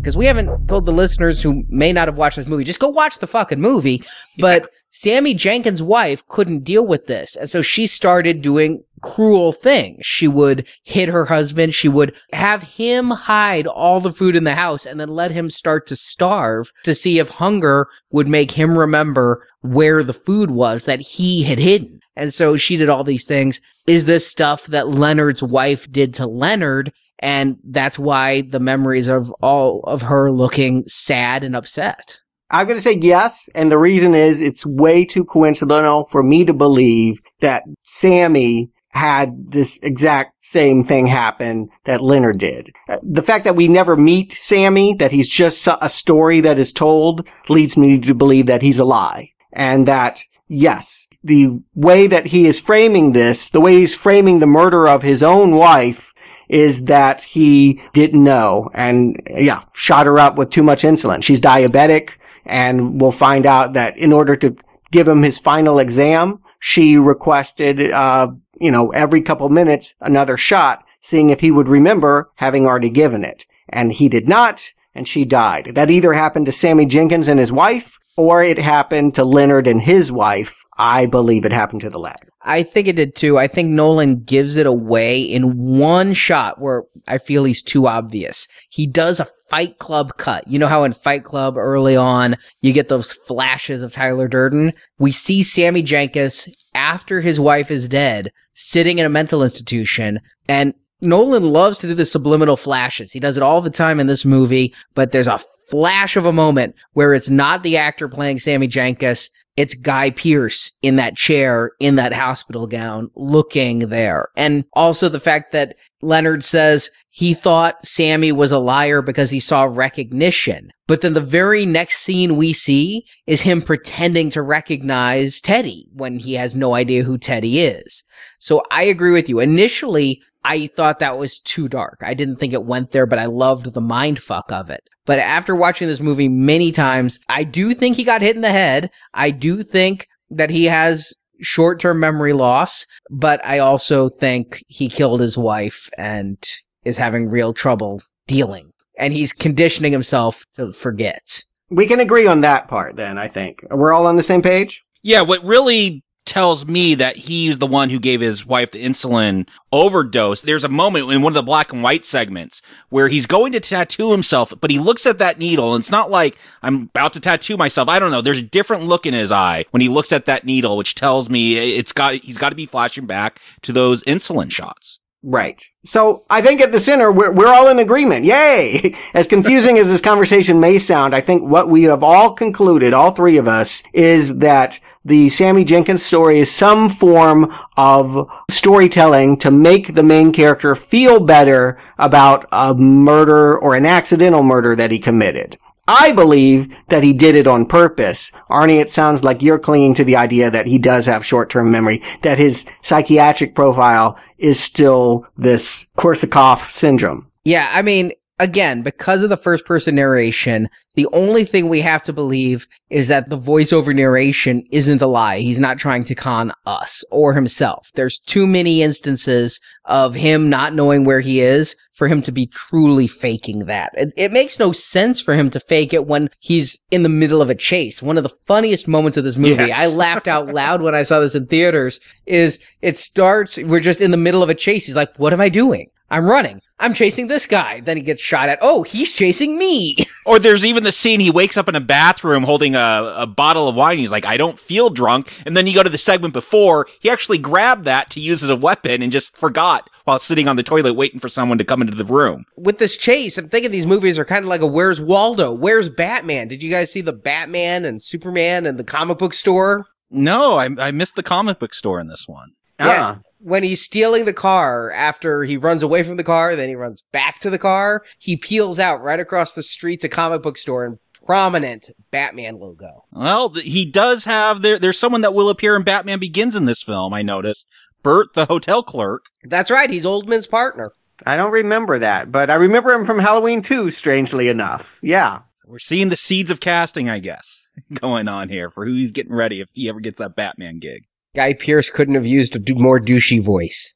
Because we haven't told the listeners who may not have watched this movie, just go watch the fucking movie. But yeah. Sammy Jankis' wife couldn't deal with this. And so she started doing cruel things. She would hit her husband. She would have him hide all the food in the house and then let him start to starve to see if hunger would make him remember where the food was that he had hidden. And so she did all these things. Is this stuff that Leonard's wife did to Leonard? And that's why the memories of all of her looking sad and upset. I'm going to say yes. And the reason is it's way too coincidental for me to believe that Sammy had this exact same thing happen that Leonard did. The fact that we never meet Sammy, that he's just a story that is told, leads me to believe that he's a lie. And that, yes, the way that he is framing this, the way he's framing the murder of his own wife, is that he didn't know and, yeah, shot her up with too much insulin. She's diabetic, and we'll find out that in order to give him his final exam, she requested, every couple minutes another shot, seeing if he would remember having already given it. And he did not, and she died. That either happened to Sammy Jankis and his wife, or it happened to Leonard and his wife. I believe it happened to the latter. I think it did too. I think Nolan gives it away in one shot where I feel he's too obvious. He does a Fight Club cut. You know how in Fight Club early on, you get those flashes of Tyler Durden? We see Sammy Jankis after his wife is dead, sitting in a mental institution, and Nolan loves to do the subliminal flashes. He does it all the time in this movie, but there's a flash of a moment where it's not the actor playing Sammy Jankis, it's Guy Pearce in that chair, in that hospital gown, looking there. And also the fact that Leonard says he thought Sammy was a liar because he saw recognition. But then the very next scene we see is him pretending to recognize Teddy when he has no idea who Teddy is. So I agree with you. Initially, I thought that was too dark. I didn't think it went there, but I loved the mind fuck of it. But after watching this movie many times, I do think he got hit in the head. I do think that he has short-term memory loss, but I also think he killed his wife and is having real trouble dealing. And he's conditioning himself to forget. We can agree on that part then, I think. We're all on the same page? Yeah, what really tells me that he's the one who gave his wife the insulin overdose. There's a moment in one of the black and white segments where he's going to tattoo himself, but he looks at that needle, and it's not like, I'm about to tattoo myself. I don't know. There's a different look in his eye when he looks at that needle, which tells me he's got to be flashing back to those insulin shots. Right. So I think at the center, we're all in agreement. Yay! As confusing as this conversation may sound, I think what we have all concluded, all three of us, is that the Sammy Jankis story is some form of storytelling to make the main character feel better about a murder or an accidental murder that he committed. I believe that he did it on purpose. Arnie, it sounds like you're clinging to the idea that he does have short-term memory, that his psychiatric profile is still this Korsakoff syndrome. Yeah, I mean, again, because of the first-person narration, the only thing we have to believe is that the voiceover narration isn't a lie. He's not trying to con us or himself. There's too many instances of him not knowing where he is for him to be truly faking that. It makes no sense for him to fake it when he's in the middle of a chase. One of the funniest moments of this movie, yes. I laughed out loud when I saw this in theaters, is it starts, we're just in the middle of a chase. He's like, what am I doing? I'm running. I'm chasing this guy. Then he gets shot at. Oh, he's chasing me. Or there's even the scene he wakes up in a bathroom holding a bottle of wine. He's like, I don't feel drunk. And then you go to the segment before, he actually grabbed that to use as a weapon and just forgot while sitting on the toilet waiting for someone to come into the room. With this chase, I'm thinking these movies are kind of like a Where's Waldo? Where's Batman? Did you guys see the Batman and Superman and the comic book store? No, I missed the comic book store in this one. Yeah. When he's stealing the car, after he runs away from the car, then he runs back to the car, he peels out right across the street to comic book store and prominent Batman logo. Well, he does have, there's someone that will appear in Batman Begins in this film, I noticed. Bert, the hotel clerk. That's right, he's Oldman's partner. I don't remember that, but I remember him from Halloween 2, strangely enough. Yeah. We're seeing the seeds of casting, I guess, going on here for who he's getting ready if he ever gets that Batman gig. Guy Pearce couldn't have used a more douchey voice.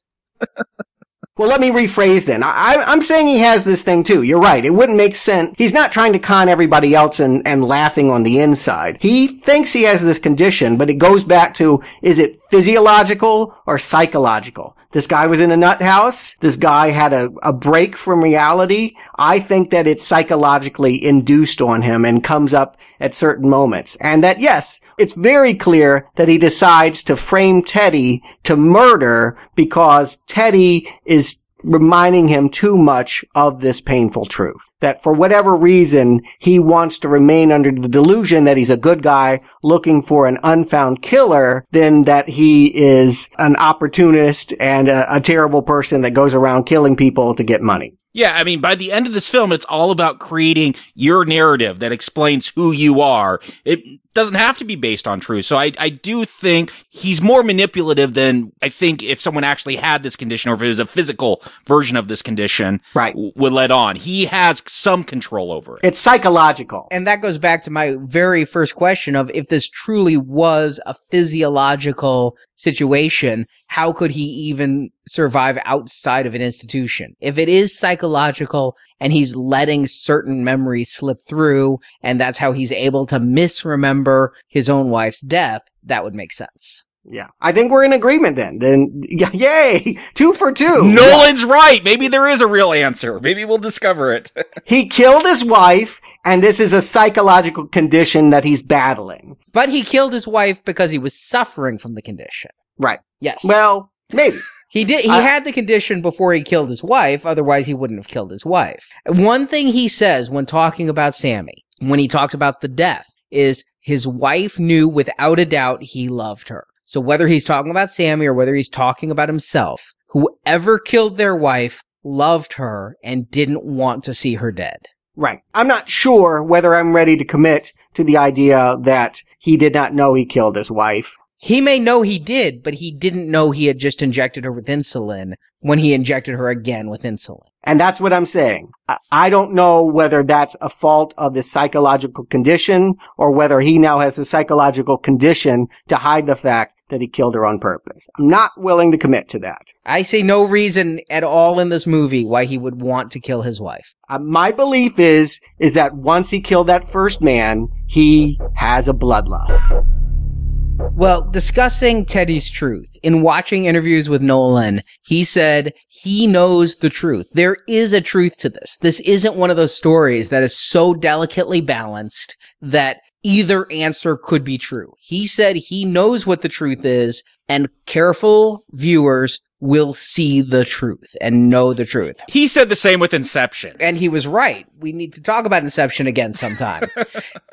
Well, let me rephrase then. I'm saying he has this thing too. You're right. It wouldn't make sense. He's not trying to con everybody else and laughing on the inside. He thinks he has this condition, but it goes back to, is it physiological or psychological? This guy was in a nut house. This guy had a break from reality. I think that it's psychologically induced on him and comes up at certain moments. And that, yes, it's very clear that he decides to frame Teddy to murder because Teddy is reminding him too much of this painful truth. That for whatever reason, he wants to remain under the delusion that he's a good guy looking for an unfound killer, then that he is an opportunist and a terrible person that goes around killing people to get money. Yeah, I mean, by the end of this film, it's all about creating your narrative that explains who you are. It doesn't have to be based on truth. So I do think he's more manipulative than I think if someone actually had this condition or if it was a physical version of this condition would let on. He has some control over it. It's psychological. And that goes back to my very first question of if this truly was a physiological situation, how could he even survive outside of an institution? If it is psychological and he's letting certain memories slip through and that's how he's able to misremember his own wife's death, that would make sense. Yeah. I think we're in agreement then. Then yay! 2 for 2. Nolan's right. Maybe there is a real answer. Maybe we'll discover it. He killed his wife and this is a psychological condition that he's battling. But he killed his wife because he was suffering from the condition. Right. Yes. Well, maybe. He did. He had the condition before he killed his wife. Otherwise, he wouldn't have killed his wife. One thing he says when talking about Sammy, when he talks about the death, is his wife knew without a doubt he loved her. So whether he's talking about Sammy or whether he's talking about himself, whoever killed their wife loved her and didn't want to see her dead. Right. I'm not sure whether I'm ready to commit to the idea that he did not know he killed his wife. He may know he did, but he didn't know he had just injected her with insulin when he injected her again with insulin. And that's what I'm saying. I don't know whether that's a fault of the psychological condition or whether he now has a psychological condition to hide the fact that he killed her on purpose. I'm not willing to commit to that. I see no reason at all in this movie why he would want to kill his wife. My belief is that once he killed that first man, he has a bloodlust. Well, discussing Teddy's truth, in watching interviews with Nolan, he said he knows the truth. There is a truth to this. This isn't one of those stories that is so delicately balanced that either answer could be true. He said he knows what the truth is, and careful viewers will see the truth and know the truth. He said the same with Inception. And he was right. We need to talk about Inception again sometime.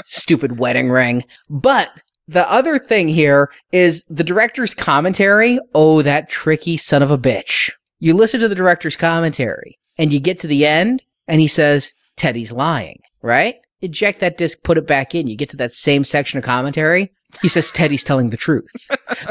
Stupid wedding ring. But the other thing here is the director's commentary. Oh, that tricky son of a bitch. You listen to the director's commentary and you get to the end and he says, Teddy's lying, right? Eject that disc, put it back in. You get to that same section of commentary. He says, Teddy's telling the truth.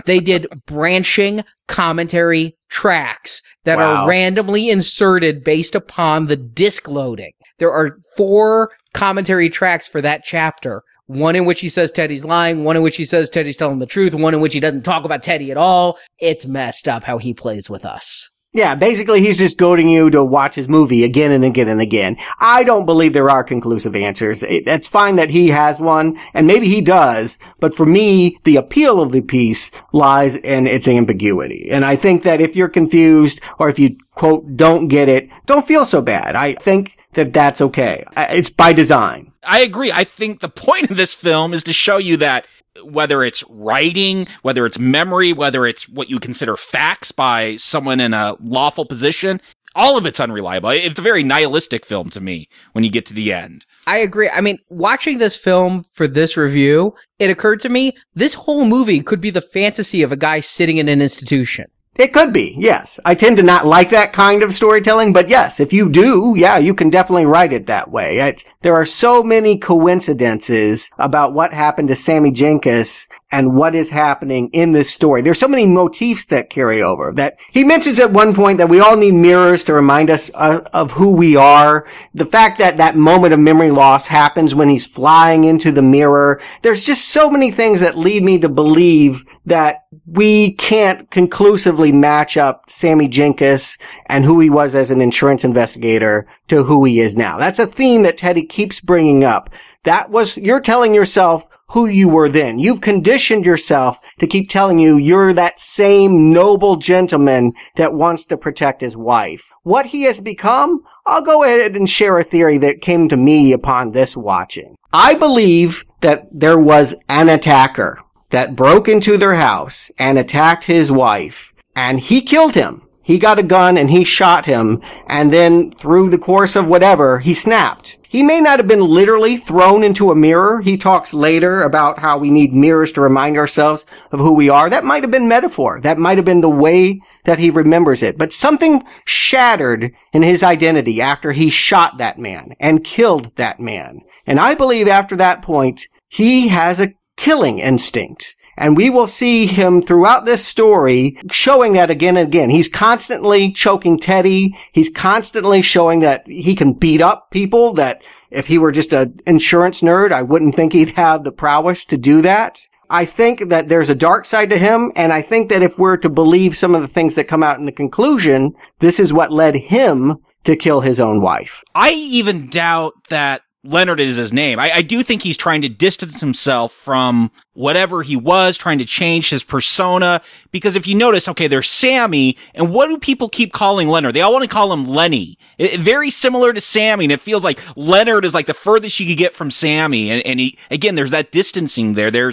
They did branching commentary tracks that are randomly inserted based upon the disc loading. There are 4 commentary tracks for that chapter. One in which he says Teddy's lying, one in which he says Teddy's telling the truth, one in which he doesn't talk about Teddy at all. It's messed up how he plays with us. Yeah, basically he's just goading you to watch his movie again and again and again. I don't believe there are conclusive answers. It's fine that he has one, and maybe he does, but for me, the appeal of the piece lies in its ambiguity. And I think that if you're confused, or if you, quote, don't get it, don't feel so bad. I think that that's okay. It's by design. I agree. I think the point of this film is to show you that whether it's writing, whether it's memory, whether it's what you consider facts by someone in a lawful position, all of it's unreliable. It's a very nihilistic film to me when you get to the end. I agree. I mean, watching this film for this review, it occurred to me, this whole movie could be the fantasy of a guy sitting in an institution. It could be, yes. I tend to not like that kind of storytelling, but yes, if you do, yeah, you can definitely write it that way. There are so many coincidences about what happened to Sammy Jankis and what is happening in this story. There's so many motifs that carry over. That he mentions at one point that we all need mirrors to remind us of who we are. The fact that that moment of memory loss happens when he's flying into the mirror. There's just so many things that lead me to believe that we can't conclusively match up Sammy Jankis and who he was as an insurance investigator to who he is now. That's a theme that Teddy keeps bringing up. That was, you're telling yourself who you were then. You've conditioned yourself to keep telling you're that same noble gentleman that wants to protect his wife. What he has become? I'll go ahead and share a theory that came to me upon this watching. I believe that there was an attacker that broke into their house and attacked his wife, and he killed him. He got a gun and he shot him, and then through the course of whatever, he snapped. He may not have been literally thrown into a mirror. He talks later about how we need mirrors to remind ourselves of who we are. That might have been metaphor. That might have been the way that he remembers it. But something shattered in his identity after he shot that man and killed that man. And I believe after that point, he has a killing instinct. And we will see him throughout this story showing that again and again. He's constantly choking Teddy. He's constantly showing that he can beat up people, that if he were just an insurance nerd, I wouldn't think he'd have the prowess to do that. I think that there's a dark side to him, and I think that if we're to believe some of the things that come out in the conclusion, this is what led him to kill his own wife. I even doubt that Leonard is his name. I do think he's trying to distance himself from whatever he was, trying to change his persona. Because if you notice, okay, there's Sammy, and what do people keep calling Leonard? They all want to call him Lenny. Very similar to Sammy, and it feels like Leonard is like the furthest you could get from Sammy. And he, again, there's that distancing there. There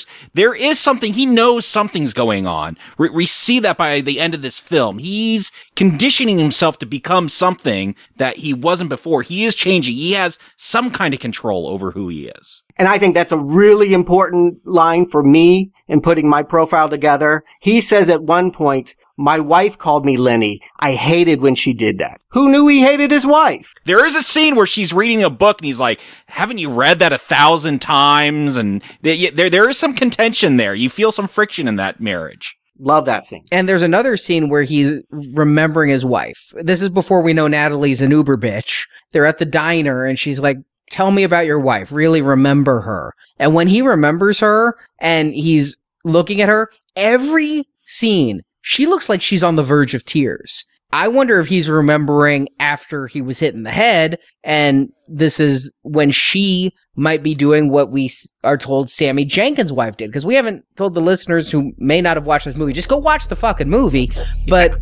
is something, he knows something's going on. We see that by the end of this film. He's conditioning himself to become something that he wasn't before. He is changing. He has some kind of control over who he is. And I think that's a really important line for me in putting my profile together. He says at one point, my wife called me Lenny. I hated when she did that. Who knew he hated his wife? There is a scene where she's reading a book and he's like, haven't you read that 1,000 times? And there is some contention there. You feel some friction in that marriage. Love that scene. And there's another scene where he's remembering his wife. This is before we know Natalie's an uber bitch. They're at the diner and she's like, tell me about your wife. Really remember her. And when he remembers her and he's looking at her, every scene, she looks like she's on the verge of tears. I wonder if he's remembering after he was hit in the head, and this is when she might be doing what we are told Sammy Jankis' wife did. Because we haven't told the listeners who may not have watched this movie, just go watch the fucking movie. But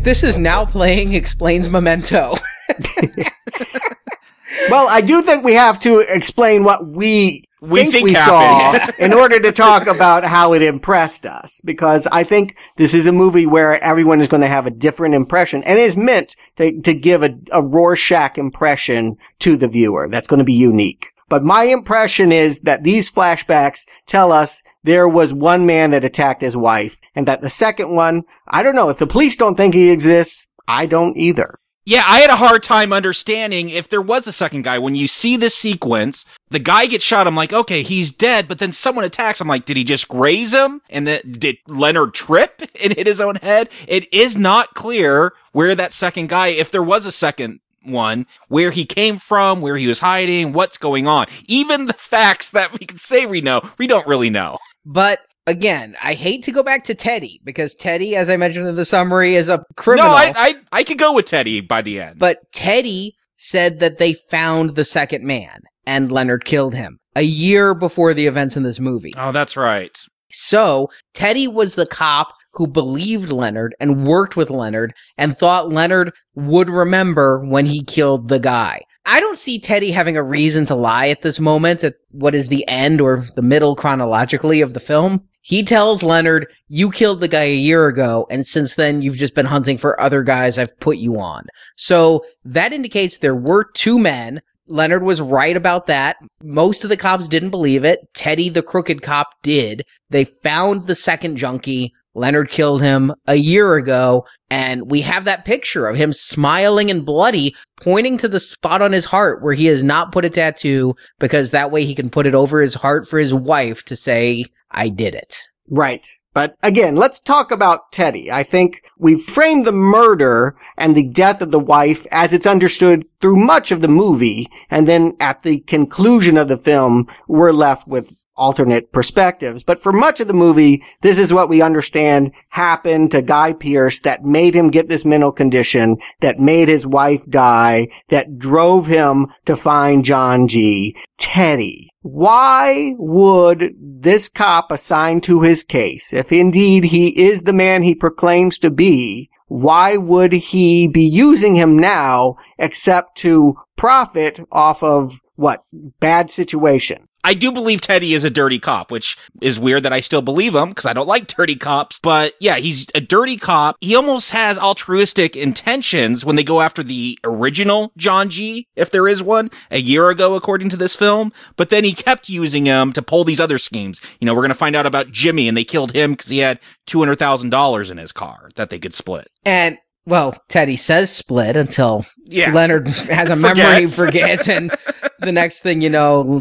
this is Now Playing Explains Memento. Well, I do think we have to explain what we think we saw in order to talk about how it impressed us, because I think this is a movie where everyone is going to have a different impression, and it is meant to give a Rorschach impression to the viewer that's going to be unique. But my impression is that these flashbacks tell us there was one man that attacked his wife, and that the second one, I don't know, if the police don't think he exists, I don't either. Yeah, I had a hard time understanding if there was a second guy. When you see this sequence, the guy gets shot. I'm like, okay, he's dead. But then someone attacks. I'm like, did he just graze him? And then did Leonard trip and hit his own head? It is not clear where that second guy, if there was a second one, where he came from, where he was hiding, what's going on. Even the facts that we can say we know, we don't really know. But again, I hate to go back to Teddy, because Teddy, as I mentioned in the summary, is a criminal. No, I could go with Teddy by the end. But Teddy said that they found the second man, and Leonard killed him a year before the events in this movie. Oh, that's right. So Teddy was the cop who believed Leonard and worked with Leonard and thought Leonard would remember when he killed the guy. I don't see Teddy having a reason to lie at this moment, at what is the end or the middle chronologically of the film. He tells Leonard, you killed the guy a year ago, and since then you've just been hunting for other guys I've put you on. So that indicates there were two men. Leonard was right about that. Most of the cops didn't believe it. Teddy, the crooked cop, did. They found the second junkie. Leonard killed him a year ago, and we have that picture of him smiling and bloody, pointing to the spot on his heart where he has not put a tattoo, because that way he can put it over his heart for his wife to say, I did it. Right. But again, let's talk about Teddy. I think we've framed the murder and the death of the wife as it's understood through much of the movie, and then at the conclusion of the film, we're left with alternate perspectives. But for much of the movie, this is what we understand happened to Guy Pearce that made him get this mental condition, that made his wife die, that drove him to find John G. Teddy. Why would this cop assigned to his case, if indeed he is the man he proclaims to be, why would he be using him now except to profit off of what? Bad situation. I do believe Teddy is a dirty cop, which is weird that I still believe him because I don't like dirty cops. But yeah, he's a dirty cop. He almost has altruistic intentions when they go after the original John G, if there is one, a year ago, according to this film. But then he kept using him to pull these other schemes. You know, we're going to find out about Jimmy, and they killed him because he had $200,000 in his car that they could split. And well, Teddy says split until Leonard has a memory, forgets, and the next thing you know,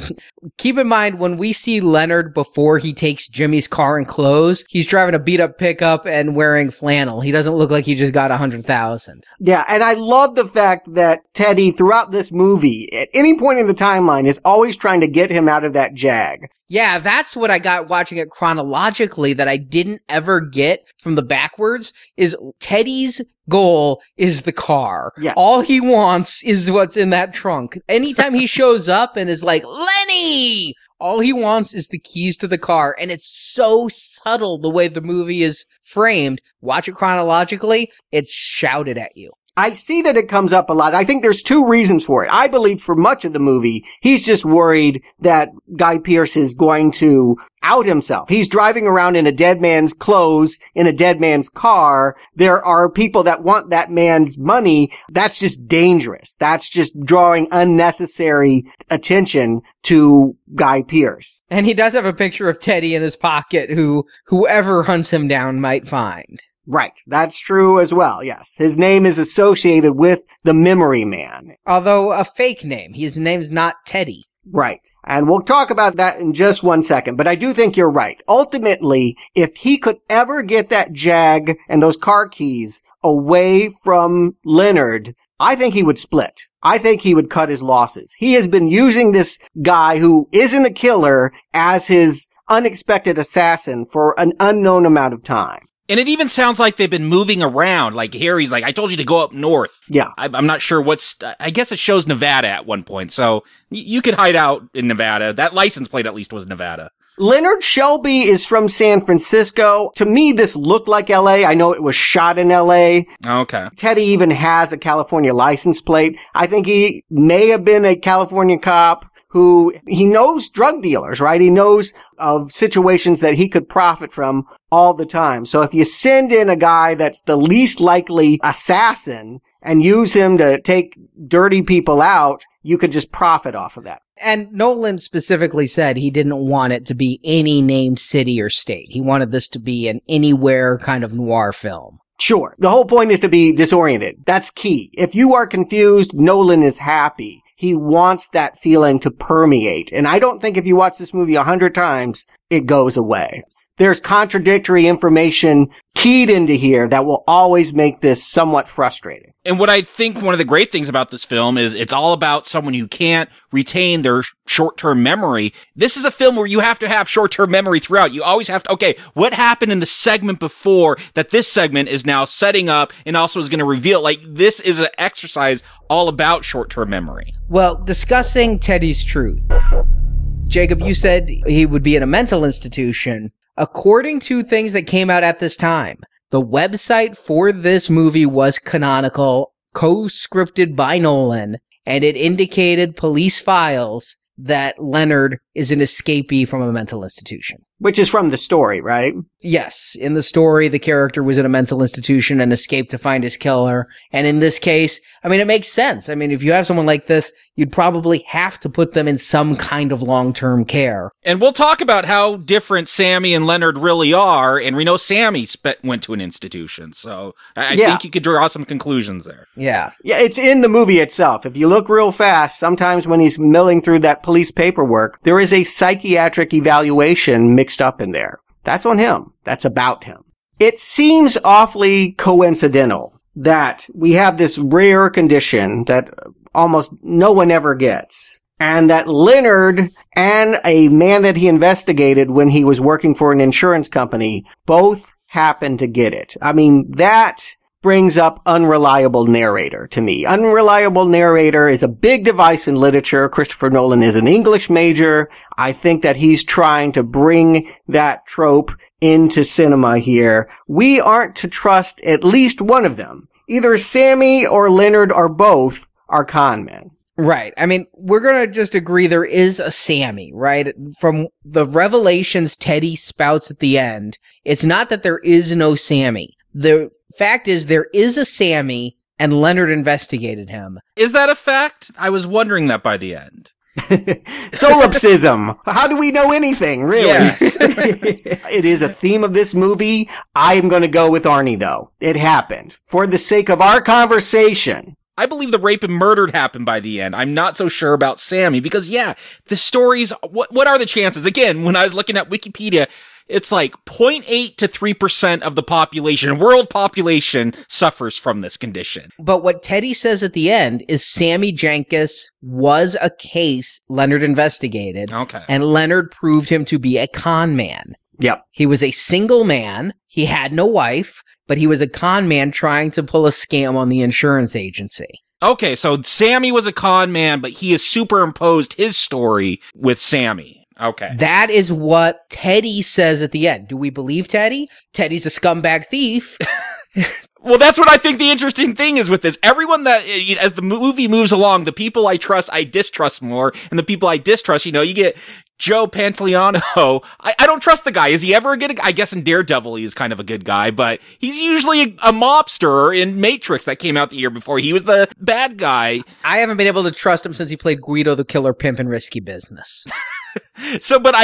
keep in mind when we see Leonard before he takes Jimmy's car and clothes, he's driving a beat up pickup and wearing flannel. He doesn't look like he just got 100,000. Yeah, and I love the fact that Teddy, throughout this movie, at any point in the timeline, is always trying to get him out of that jag. Yeah, that's what I got watching it chronologically that I didn't ever get from the backwards is Teddy's goal is the car. Yeah. All he wants is what's in that trunk. Anytime he shows up and is like, Lenny! All he wants is the keys to the car. And it's so subtle the way the movie is framed. Watch it chronologically. It's shouted at you. I see that it comes up a lot. I think there's two reasons for it. I believe for much of the movie, he's just worried that Guy Pearce is going to out himself. He's driving around in a dead man's clothes, in a dead man's car. There are people that want that man's money. That's just dangerous. That's just drawing unnecessary attention to Guy Pearce. And he does have a picture of Teddy in his pocket who whoever hunts him down might find. Right. That's true as well. Yes. His name is associated with the Memory Man. Although a fake name. His name's not Teddy. Right. And we'll talk about that in just one second. But I do think you're right. Ultimately, if he could ever get that jag and those car keys away from Leonard, I think he would split. I think he would cut his losses. He has been using this guy who isn't a killer as his unexpected assassin for an unknown amount of time. And it even sounds like they've been moving around. Like here, he's like, I told you to go up north. Yeah. I'm not sure what's, I guess it shows Nevada at one point. So you could hide out in Nevada. That license plate at least was Nevada. Leonard Shelby is from San Francisco. To me, this looked like L.A. I know it was shot in L.A. Okay. Teddy even has a California license plate. I think he may have been a California cop who he knows drug dealers, right? He knows of situations that he could profit from all the time. So if you send in a guy that's the least likely assassin and use him to take dirty people out, you could just profit off of that. And Nolan specifically said he didn't want it to be any named city or state. He wanted this to be an anywhere kind of noir film. Sure. The whole point is to be disoriented. That's key. If you are confused, Nolan is happy. He wants that feeling to permeate. And I don't think if you watch this movie 100 times, it goes away. There's contradictory information keyed into here that will always make this somewhat frustrating. And what I think one of the great things about this film is it's all about someone who can't retain their short-term memory. This is a film where you have to have short-term memory throughout. You always have to, okay, what happened in the segment before that this segment is now setting up and also is going to reveal? Like, this is an exercise all about short-term memory. Well, discussing Teddy's truth. Jacob, you said he would be in a mental institution. According to things that came out at this time, the website for this movie was canonical, co-scripted by Nolan, and it indicated police files that Leonard is an escapee from a mental institution. Which is from the story, right? Yes. In the story, the character was in a mental institution and escaped to find his killer. And in this case, I mean, it makes sense. I mean, if you have someone like this, you'd probably have to put them in some kind of long-term care. And we'll talk about how different Sammy and Leonard really are. And we know Sammy went to an institution. So I think you could draw some conclusions there. Yeah. Yeah, it's in the movie itself. If you look real fast, sometimes when he's milling through that police paperwork, there is a psychiatric evaluation mixed up in there. That's on him. That's about him. It seems awfully coincidental that we have this rare condition that almost no one ever gets, and that Leonard and a man that he investigated when he was working for an insurance company both happened to get it. I mean, that brings up unreliable narrator to me. Unreliable narrator is a big device in literature. Christopher Nolan is an English major. I think that he's trying to bring that trope into cinema here. We aren't to trust at least one of them. Either Sammy or Leonard or both are con men. Right. I mean, we're going to just agree there is a Sammy, right? From the revelations Teddy spouts at the end, it's not that there is no Sammy. The fact is there is a Sammy, and Leonard investigated him. Is that a fact? I was wondering that by the end. Solipsism. How do we know anything, really? Yes. It is a theme of this movie. I am going to go with Arnie, though. It happened. For the sake of our conversation, I believe the rape and murder happened by the end. I'm not so sure about Sammy because, yeah, the stories, what are the chances? Again, when I was looking at Wikipedia, it's like 0.8 to 3% of the population, world population, suffers from this condition. But what Teddy says at the end is Sammy Jankis was a case Leonard investigated. Okay. And Leonard proved him to be a con man. Yep. He was a single man. He had no wife, but he was a con man trying to pull a scam on the insurance agency. Okay, so Sammy was a con man, but he has superimposed his story with Sammy. Okay. That is what Teddy says at the end. Do we believe Teddy? Teddy's a scumbag thief. Well, that's what I think the interesting thing is with this. Everyone that, as the movie moves along, the people I trust, I distrust more. And the people I distrust, you know, you get Joe Pantoliano. I don't trust the guy. Is he ever a good guy? I guess in Daredevil he is kind of a good guy, but he's usually a mobster. In Matrix that came out the year before, he was the bad guy. I haven't been able to trust him since he played Guido the Killer Pimp in Risky Business. So, but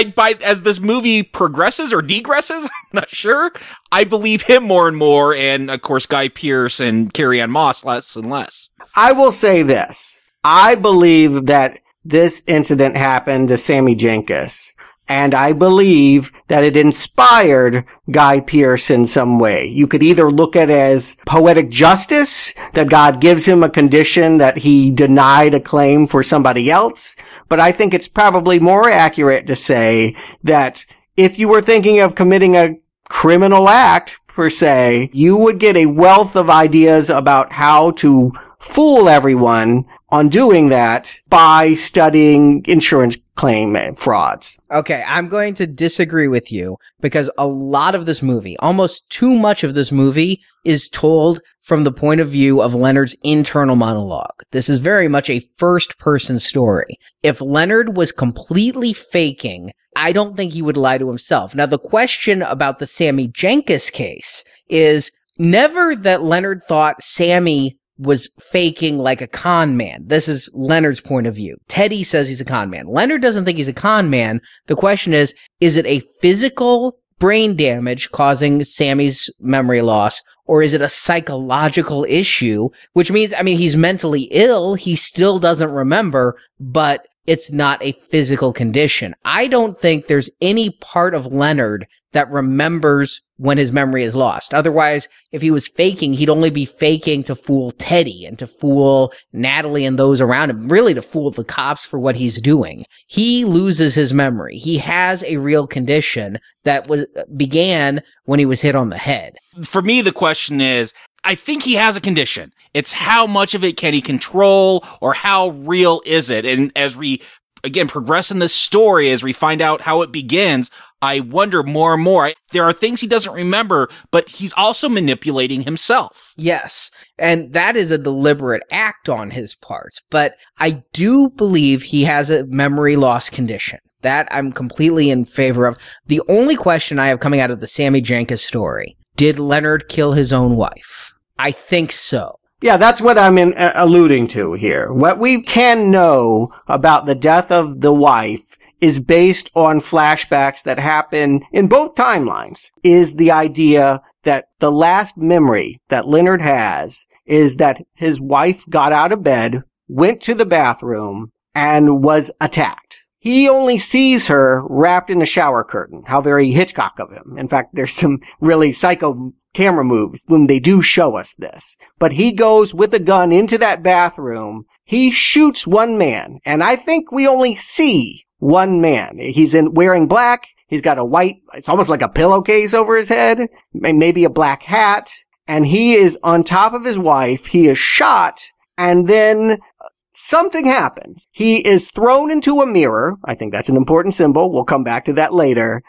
as this movie progresses or degresses, I'm not sure, I believe him more and more, and of course Guy Pearce and Carrie-Anne Moss less and less. I will say this. I believe that this incident happened to Sammy Jankis, and I believe that it inspired Guy Pearce in some way. You could either look at it as poetic justice, that God gives him a condition that he denied a claim for somebody else, but I think it's probably more accurate to say that if you were thinking of committing a criminal act, per se, you would get a wealth of ideas about how to fool everyone on doing that by studying insurance claim frauds. Okay, I'm going to disagree with you because a lot of this movie, almost too much of this movie, is told from the point of view of Leonard's internal monologue. This is very much a first-person story. If Leonard was completely faking, I don't think he would lie to himself. Now, the question about the Sammy Jankis case is never that Leonard thought Sammy was faking like a con man. This is Leonard's point of view. Teddy says he's a con man. Leonard doesn't think he's a con man. The question is it a physical brain damage causing Sammy's memory loss, or is it a psychological issue? Which means, I mean, he's mentally ill. He still doesn't remember, but it's not a physical condition. I don't think there's any part of Leonard that remembers when his memory is lost. Otherwise, if he was faking, he'd only be faking to fool Teddy and to fool Natalie and those around him, really to fool the cops for what he's doing. He loses his memory. He has a real condition that began when he was hit on the head. For me, the question is, I think he has a condition. It's how much of it can he control, or how real is it? And as we, again, progress in this story, as we find out how it begins, I wonder more and more. There are things he doesn't remember, but he's also manipulating himself. Yes, and that is a deliberate act on his part. But I do believe he has a memory loss condition. That I'm completely in favor of. The only question I have coming out of the Sammy Jankis story, did Leonard kill his own wife? I think so. Yeah, that's what I'm alluding to here. What we can know about the death of the wife is based on flashbacks that happen in both timelines, is the idea that the last memory that Leonard has is that his wife got out of bed, went to the bathroom, and was attacked. He only sees her wrapped in a shower curtain. How very Hitchcock of him. In fact, there's some really psycho camera moves when they do show us this. But he goes with a gun into that bathroom. He shoots one man. And I think we only see one man. He's wearing black. He's got a white, it's almost like a pillowcase over his head. Maybe a black hat. And he is on top of his wife. He is shot. And then something happens. He is thrown into a mirror. I think that's an important symbol. We'll come back to that later.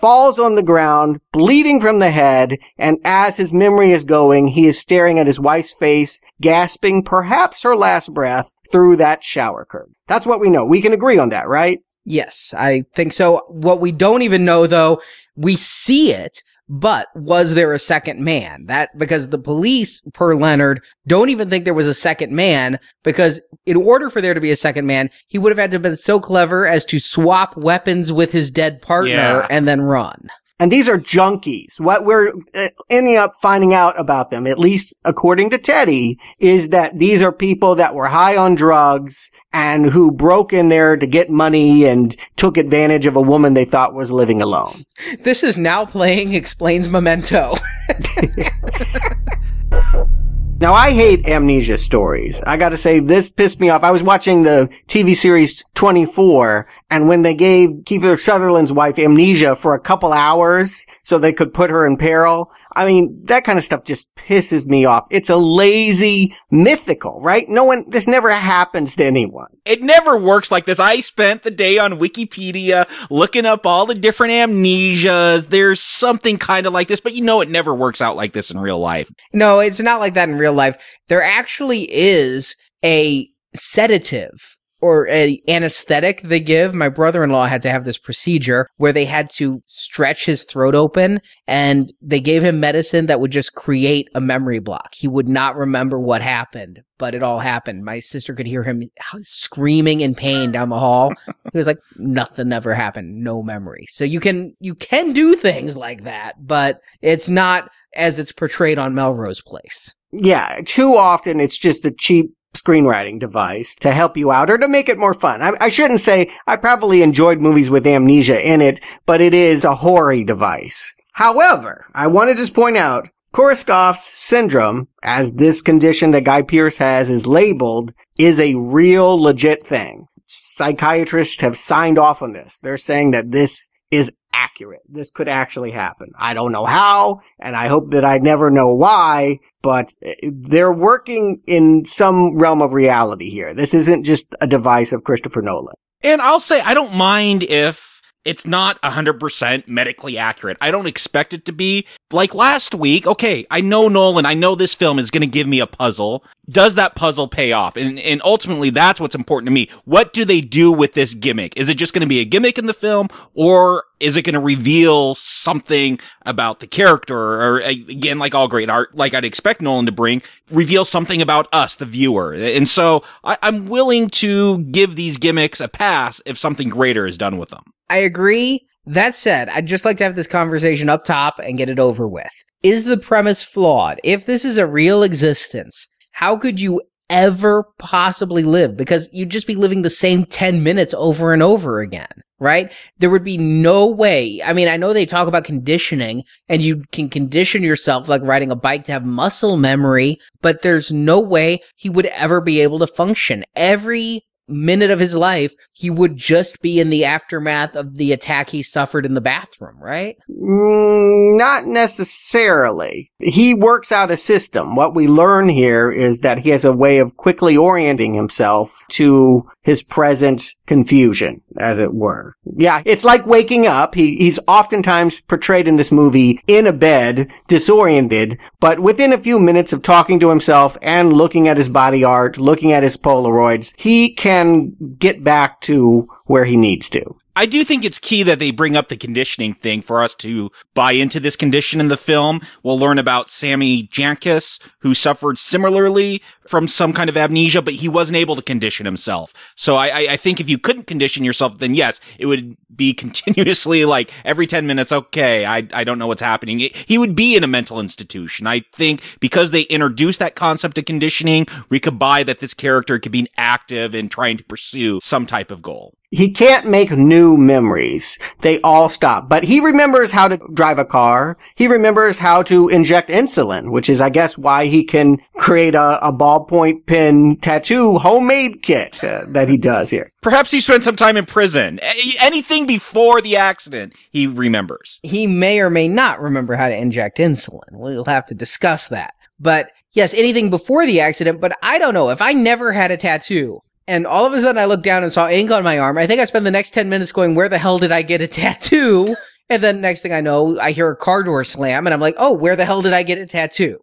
Falls on the ground, bleeding from the head, and as his memory is going, he is staring at his wife's face, gasping perhaps her last breath through that shower curtain. That's what we know. We can agree on that, right? Yes, I think so. What we don't even know, though, we see it, but was there a second man? That, because the police, per Leonard, don't even think there was a second man, because in order for there to be a second man, he would have had to have been so clever as to swap weapons with his dead partner and then run. And these are junkies. What we're ending up finding out about them, at least according to Teddy, is that these are people that were high on drugs and who broke in there to get money and took advantage of a woman they thought was living alone. This is Now Playing Explains Memento. Now, I hate amnesia stories. I gotta say, this pissed me off. I was watching the TV series 24, and when they gave Kiefer Sutherland's wife amnesia for a couple hours so they could put her in peril, I mean, that kind of stuff just pisses me off. It's a lazy mythical, right? No one, this never happens to anyone. It never works like this. I spent the day on Wikipedia looking up all the different amnesias. There's something kind of like this, but you know it never works out like this in real life. No, it's not like that in real life. There actually is a sedative or an anesthetic they give. My brother-in-law had to have this procedure where they had to stretch his throat open, and they gave him medicine that would just create a memory block. He would not remember what happened, but it all happened. My sister could hear him screaming in pain down the hall. He was like, nothing ever happened, no memory. So you can do things like that, but it's not as it's portrayed on Melrose Place. Yeah, too often it's just a cheap screenwriting device to help you out or to make it more fun. I shouldn't say I probably enjoyed movies with amnesia in it, but it is a hoary device. However, I want to just point out Korsakoff's syndrome, as this condition that Guy Pearce has is labeled, is a real legit thing. Psychiatrists have signed off on this. They're saying that this is accurate. This could actually happen. I don't know how, and I hope that I never know why, but they're working in some realm of reality here. This isn't just a device of Christopher Nolan. And I'll say I don't mind if it's not 100% medically accurate. I don't expect it to be. Like last week, okay, I know Nolan, I know this film is going to give me a puzzle. Does that puzzle pay off? And ultimately, that's what's important to me. What do they do with this gimmick? Is it just going to be a gimmick in the film, or is it going to reveal something about the character? Or again, like all great art, like I'd expect Nolan to bring, reveal something about us, the viewer. And so I'm willing to give these gimmicks a pass if something greater is done with them. I agree. That said, I'd just like to have this conversation up top and get it over with. Is the premise flawed? If this is a real existence, how could you ever possibly live? Because you'd just be living the same 10 minutes over and over again, right? There would be no way. I mean, I know they talk about conditioning, and you can condition yourself like riding a bike to have muscle memory, but there's no way he would ever be able to function. Every minute of his life, he would just be in the aftermath of the attack he suffered in the bathroom, right? Not necessarily. He works out a system. What we learn here is that he has a way of quickly orienting himself to his present confusion, as it were. Yeah, it's like waking up. He's oftentimes portrayed in this movie in a bed, disoriented, but within a few minutes of talking to himself and looking at his body art, looking at his Polaroids, he can get back to where he needs to. I do think it's key that they bring up the conditioning thing for us to buy into this condition in the film. We'll learn about Sammy Jankis, who suffered similarly from some kind of amnesia, but he wasn't able to condition himself. So I think if you couldn't condition yourself, then yes, it would be continuously like every 10 minutes, okay, I don't know what's happening. He would be in a mental institution. I think because they introduced that concept of conditioning, we could buy that this character could be active in trying to pursue some type of goal. He can't make new memories. They all stop. But he remembers how to drive a car. He remembers how to inject insulin, which is, I guess, why he can create a ballpoint pen tattoo homemade kit that he does here. Perhaps he spent some time in prison. Anything before the accident, he remembers. He may or may not remember how to inject insulin. We'll have to discuss that. But yes, anything before the accident. But I don't know. If I never had a tattoo, And all of a sudden I looked down and saw ink on my arm. I think I spent the next 10 minutes going, where the hell did I get a tattoo? And then next thing I know, I hear a car door slam and I'm like, oh, where the hell did I get a tattoo?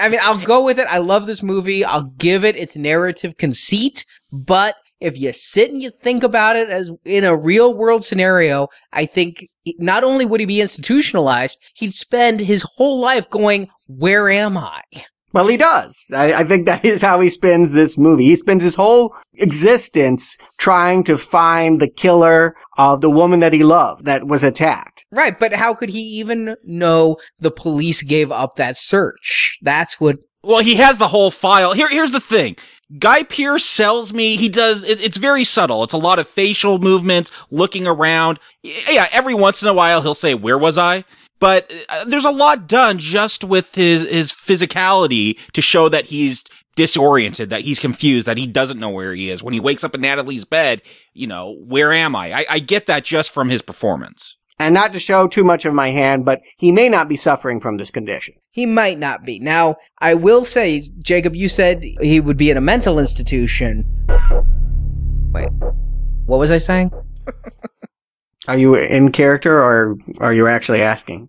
I mean, I'll go with it. I love this movie. I'll give it its narrative conceit. But if you sit and you think about it as in a real world scenario, I think not only would he be institutionalized, he'd spend his whole life going, where am I? Well, he does. I think that is how he spends this movie. He spends his whole existence trying to find the killer of the woman that he loved that was attacked. Right, but how could he even know the police gave up that search? That's what... Well, he has the whole file. Here's the thing. Guy Pearce sells me. He does. It's very subtle. It's a lot of facial movements, looking around. Yeah, every once in a while he'll say, where was I? But there's a lot done just with his physicality to show that he's disoriented, that he's confused, that he doesn't know where he is. When he wakes up in Natalie's bed, you know, where am I? I get that just from his performance. And not to show too much of my hand, but he may not be suffering from this condition. He might not be. Now, I will say, Jacob, you said he would be in a mental institution. Wait, what was I saying? Are you in character or are you actually asking?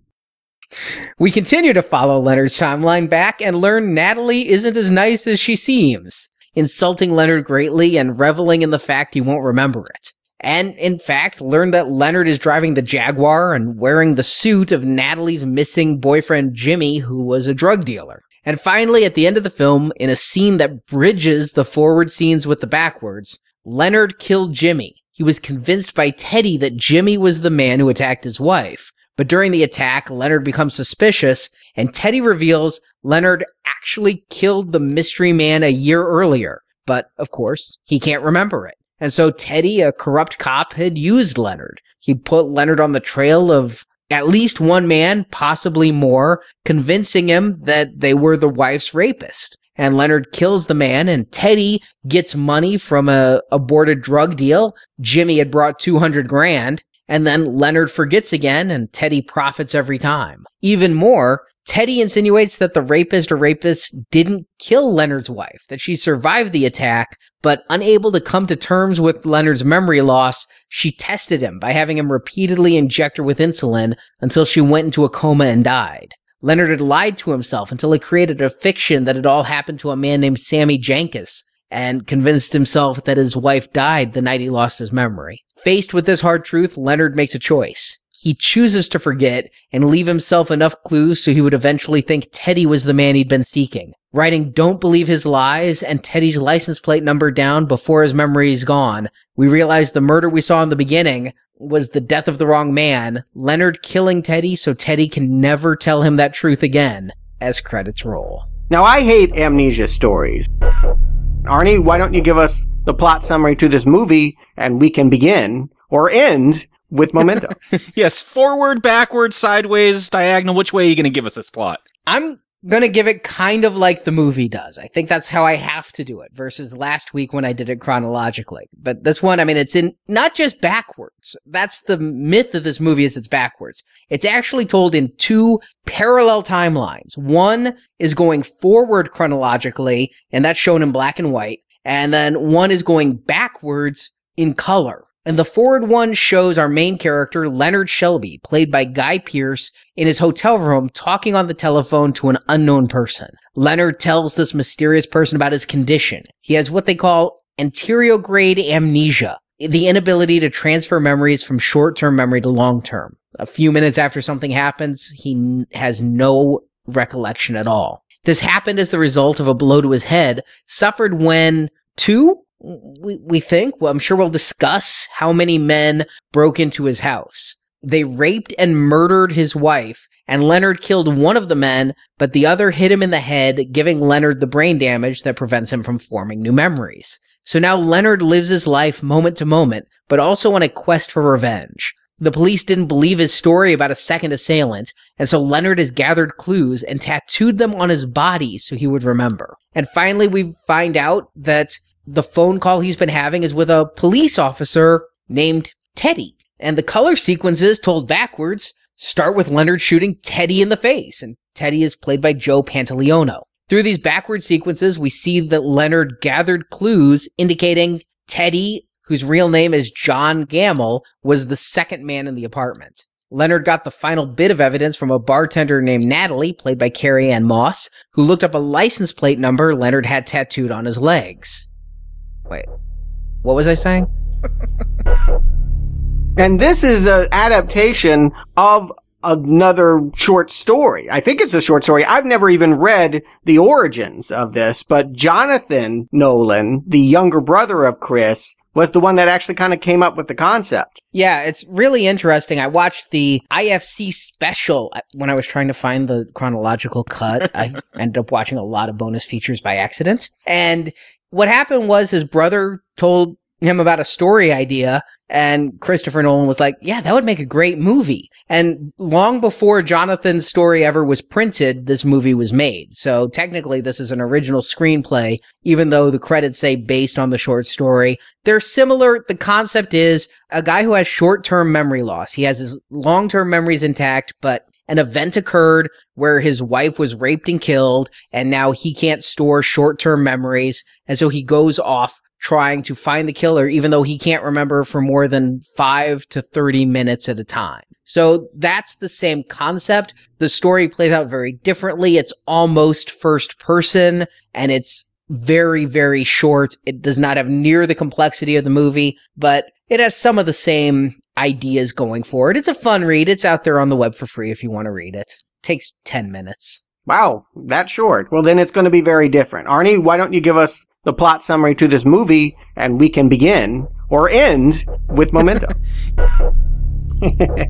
We continue to follow Leonard's timeline back and learn Natalie isn't as nice as she seems, insulting Leonard greatly and reveling in the fact he won't remember it. And, in fact, learn that Leonard is driving the Jaguar and wearing the suit of Natalie's missing boyfriend Jimmy, who was a drug dealer. And finally, at the end of the film, in a scene that bridges the forward scenes with the backwards, Leonard killed Jimmy. He was convinced by Teddy that Jimmy was the man who attacked his wife. But during the attack, Leonard becomes suspicious, and Teddy reveals Leonard actually killed the mystery man a year earlier. But, of course, he can't remember it. And so Teddy, a corrupt cop, had used Leonard. He put Leonard on the trail of at least one man, possibly more, convincing him that they were the wife's rapist. And Leonard kills the man, and Teddy gets money from a aborted drug deal. Jimmy had brought $200,000, and then Leonard forgets again, and Teddy profits every time. Even more, Teddy insinuates that the rapist or rapists didn't kill Leonard's wife, that she survived the attack, but unable to come to terms with Leonard's memory loss, she tested him by having him repeatedly inject her with insulin until she went into a coma and died. Leonard had lied to himself until he created a fiction that it all happened to a man named Sammy Jankis and convinced himself that his wife died the night he lost his memory. Faced with this hard truth, Leonard makes a choice. He chooses to forget and leave himself enough clues so he would eventually think Teddy was the man he'd been seeking, writing "Don't Believe His Lies" and Teddy's license plate number down before his memory is gone. We realize the murder we saw in the beginning was the death of the wrong man, Leonard killing Teddy so Teddy can never tell him that truth again, as credits roll. Now, I hate amnesia stories. Arnie, why don't you give us the plot summary to this movie, and we can begin, or end, with Memento. Yes, forward, backward, sideways, diagonal, which way are you going to give us this plot? I'm going to give it kind of like the movie does. I think that's how I have to do it versus last week when I did it chronologically. But this one, I mean, it's in not just backwards. That's the myth of this movie is it's backwards. It's actually told in two parallel timelines. One is going forward chronologically, and that's shown in black and white. And then one is going backwards in color. And the forward one shows our main character, Leonard Shelby, played by Guy Pearce, in his hotel room talking on the telephone to an unknown person. Leonard tells this mysterious person about his condition. He has what they call anterograde amnesia, the inability to transfer memories from short-term memory to long-term. A few minutes after something happens, he has no recollection at all. This happened as the result of a blow to his head, suffered when we think, well, I'm sure we'll discuss how many men broke into his house. They raped and murdered his wife, and Leonard killed one of the men, but the other hit him in the head, giving Leonard the brain damage that prevents him from forming new memories. So now Leonard lives his life moment to moment, but also on a quest for revenge. The police didn't believe his story about a second assailant, and so Leonard has gathered clues and tattooed them on his body so he would remember. And finally, we find out that the phone call he's been having is with a police officer named Teddy. And the color sequences, told backwards, start with Leonard shooting Teddy in the face, and Teddy is played by Joe Pantoliano. Through these backward sequences, we see that Leonard gathered clues indicating Teddy, whose real name is John Gamble, was the second man in the apartment. Leonard got the final bit of evidence from a bartender named Natalie, played by Carrie-Anne Moss, who looked up a license plate number Leonard had tattooed on his legs. Wait, what was I saying? And this is an adaptation of another short story. I think it's a short story. I've never even read the origins of this, but Jonathan Nolan, the younger brother of Chris, was the one that actually kind of came up with the concept. Yeah, it's really interesting. I watched the IFC special when I was trying to find the chronological cut. I ended up watching a lot of bonus features by accident. And what happened was his brother told him about a story idea, and Christopher Nolan was like, yeah, that would make a great movie. And long before Jonathan's story ever was printed, this movie was made. So technically, this is an original screenplay, even though the credits say based on the short story. They're similar. The concept is a guy who has short-term memory loss. He has his long-term memories intact, but an event occurred where his wife was raped and killed, and now he can't store short-term memories. And so he goes off trying to find the killer, even though he can't remember for more than 5 to 30 minutes at a time. So that's the same concept. The story plays out very differently. It's almost first person, and it's very, very short. It does not have near the complexity of the movie, but it has some of the same ideas going forward. It's a fun read. It's out there on the web for free if you want to read it. It takes 10 minutes. Wow, that's short. Well, then it's going to be very different. Arnie, why don't you give us the plot summary to this movie, and we can begin or end with Memento.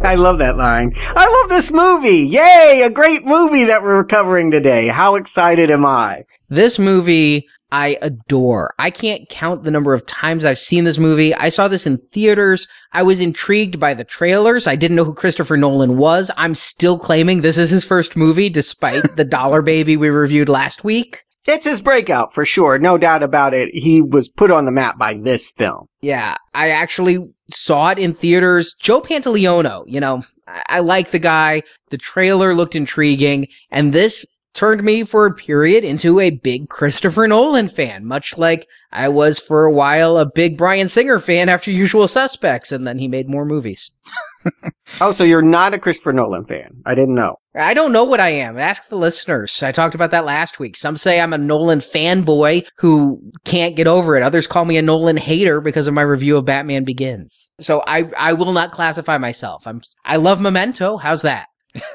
I love that line. I love this movie. Yay, a great movie that we're covering today. How excited am I? This movie I adore. I can't count the number of times I've seen this movie. I saw this in theaters. I was intrigued by the trailers. I didn't know who Christopher Nolan was. I'm still claiming this is his first movie, despite the Dollar Baby we reviewed last week. It's his breakout, for sure. No doubt about it. He was put on the map by this film. Yeah, I actually saw it in theaters. Joe Pantoliano, you know, I like the guy. The trailer looked intriguing. And this turned me for a period into a big Christopher Nolan fan, much like I was for a while a big Bryan Singer fan after Usual Suspects, and then he made more movies. Oh, so you're not a Christopher Nolan fan. I didn't know. I don't know what I am. Ask the listeners. I talked about that last week. Some say I'm a Nolan fanboy who can't get over it. Others call me a Nolan hater because of my review of Batman Begins. So I will not classify myself. I love Memento. How's that?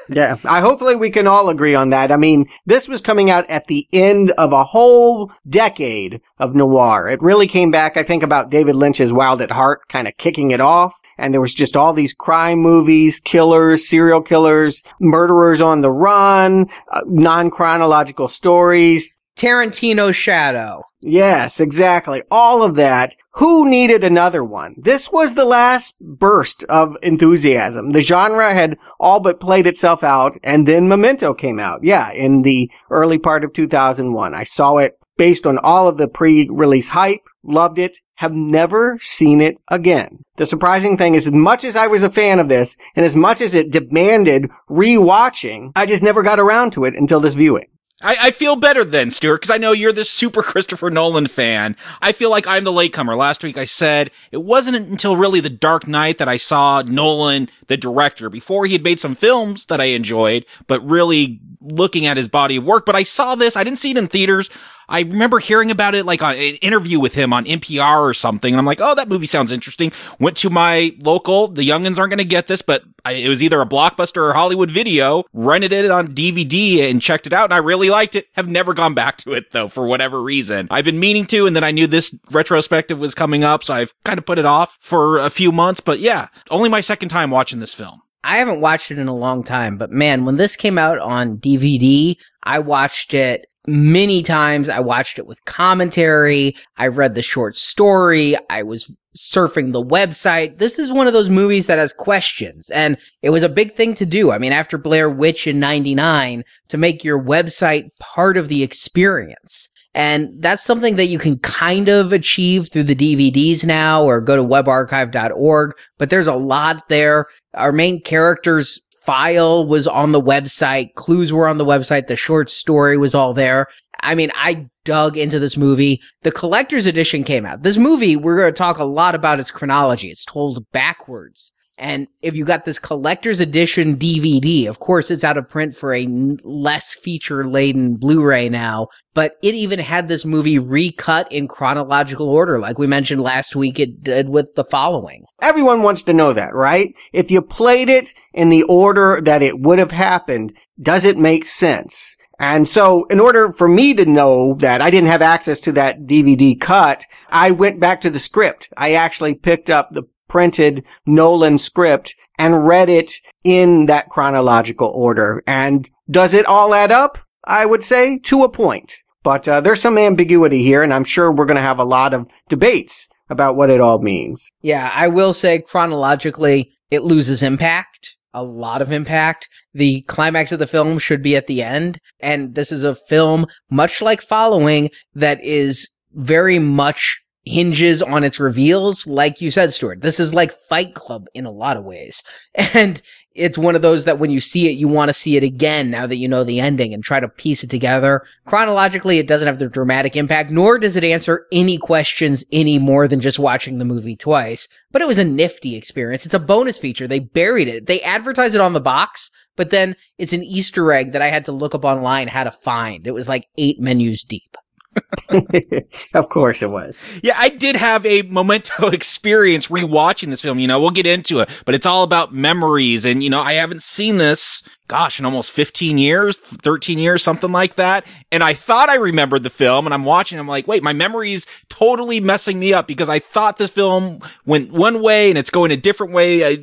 Yeah, hopefully we can all agree on that. I mean, this was coming out at the end of a whole decade of noir. It really came back, I think, about David Lynch's Wild at Heart kind of kicking it off. And there was just all these crime movies, killers, serial killers, murderers on the run, non-chronological stories. Tarantino's shadow. Yes, exactly. All of that. Who needed another one? This was the last burst of enthusiasm. The genre had all but played itself out, and then Memento came out. Yeah, in the early part of 2001. I saw it based on all of the pre-release hype, loved it, have never seen it again. The surprising thing is, as much as I was a fan of this, and as much as it demanded rewatching, I just never got around to it until this viewing. I feel better then, Stuart, because I know you're this super Christopher Nolan fan. I feel like I'm the latecomer. Last week I said it wasn't until really The Dark Knight that I saw Nolan, the director, before he had made some films that I enjoyed, but really looking at his body of work. But I saw this. I didn't see it in theaters. I remember hearing about it like on an interview with him on NPR or something. And I'm like, oh, that movie sounds interesting. Went to my local. The youngins aren't going to get this, but it was either a Blockbuster or Hollywood Video. Rented it on DVD and checked it out. And I really liked it. Have never gone back to it, though, for whatever reason. I've been meaning to. And then I knew this retrospective was coming up. So I've kind of put it off for a few months. But yeah, only my second time watching this film. I haven't watched it in a long time. But man, when this came out on DVD, I watched it many times. I watched it with commentary. I read the short story. I was surfing the website. This is one of those movies that has questions, and it was a big thing to do. I mean, after Blair Witch in 99, to make your website part of the experience. And that's something that you can kind of achieve through the DVDs now, or go to webarchive.org, but there's a lot there. Our main characters file was on the website. Clues were on the website. The short story was all there. I mean, I dug into this movie. The collector's edition came out. This movie, we're going to talk a lot about its chronology. It's told backwards. And if you got this collector's edition DVD, of course, it's out of print for a less feature-laden Blu-ray now, but it even had this movie recut in chronological order. Like we mentioned last week, it did with The Following. Everyone wants to know that, right? If you played it in the order that it would have happened, does it make sense? And so in order for me to know that, I didn't have access to that DVD cut, I went back to the script. I actually picked up the printed Nolan script and read it in that chronological order. And does it all add up? I would say to a point. But there's some ambiguity here, and I'm sure we're going to have a lot of debates about what it all means. Yeah, I will say chronologically, it loses impact. A lot of impact. The climax of the film should be at the end. And this is a film, much like Following, that is very much hinges on its reveals. Like you said, Stuart, this is like Fight Club in a lot of ways. And it's one of those that when you see it, you want to see it again now that you know the ending and try to piece it together. Chronologically, it doesn't have the dramatic impact, nor does it answer any questions any more than just watching the movie twice. But it was a nifty experience. It's a bonus feature. They buried it. They advertised it on the box, but then it's an Easter egg that I had to look up online how to find. It was like 8 menus deep. Of course it was. Yeah, I did have a Memento experience rewatching this film. You know, we'll get into it, but it's all about memories. And, you know, I haven't seen this, gosh, in almost 15 years, 13 years, something like that. And I thought I remembered the film, and I'm watching, I'm like, wait, my memory's totally messing me up because I thought this film went one way and it's going a different way. I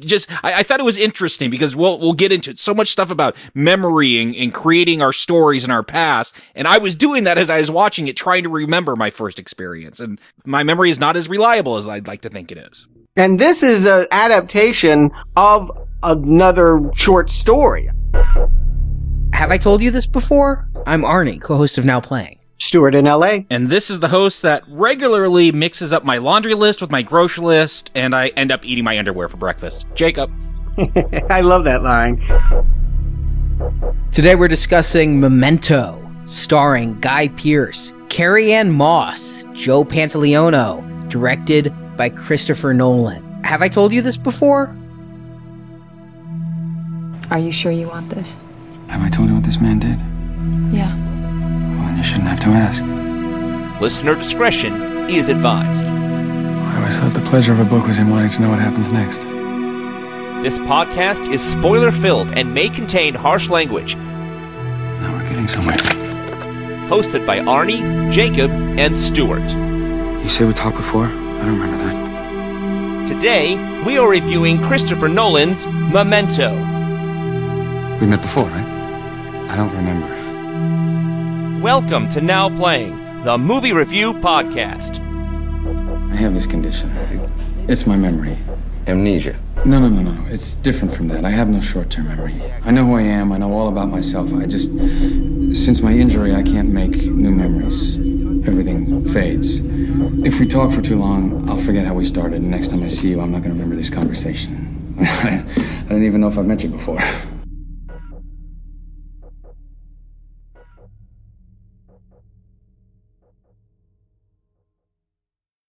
thought it was interesting because we'll get into it. So much stuff about memory and creating our stories in our past. And I was doing that as I was watching it, trying to remember my first experience, and my memory is not as reliable as I'd like to think it is. And this is an adaptation of another short story. Have I told you this before? I'm Arnie, co-host of Now Playing. Stuart in L.A. And this is the host that regularly mixes up my laundry list with my grocery list, and I end up eating my underwear for breakfast. Jacob. I love that line. Today we're discussing Memento, starring Guy Pearce, Carrie-Anne Moss, Joe Pantoliano, directed by Christopher Nolan. Have I told you this before? Are you sure you want this? Have I told you what this man did? Yeah. Well, then you shouldn't have to ask. Listener discretion is advised. I always thought the pleasure of a book was in wanting to know what happens next. This podcast is spoiler-filled and may contain harsh language. Now we're getting somewhere. Hosted by Arnie, Jacob, and Stuart. You said we talked before? I don't remember that. Today, we are reviewing Christopher Nolan's Memento. We met before, right? I don't remember. Welcome to Now Playing, the movie review podcast. I have this condition. It's my memory. Amnesia. No. It's different from that. I have no short-term memory. I know who I am. I know all about myself. I just... Since my injury, I can't make new memories. Everything fades. If we talk for too long, I'll forget how we started. And next time I see you, I'm not going to remember this conversation. I don't even know if I've met you before.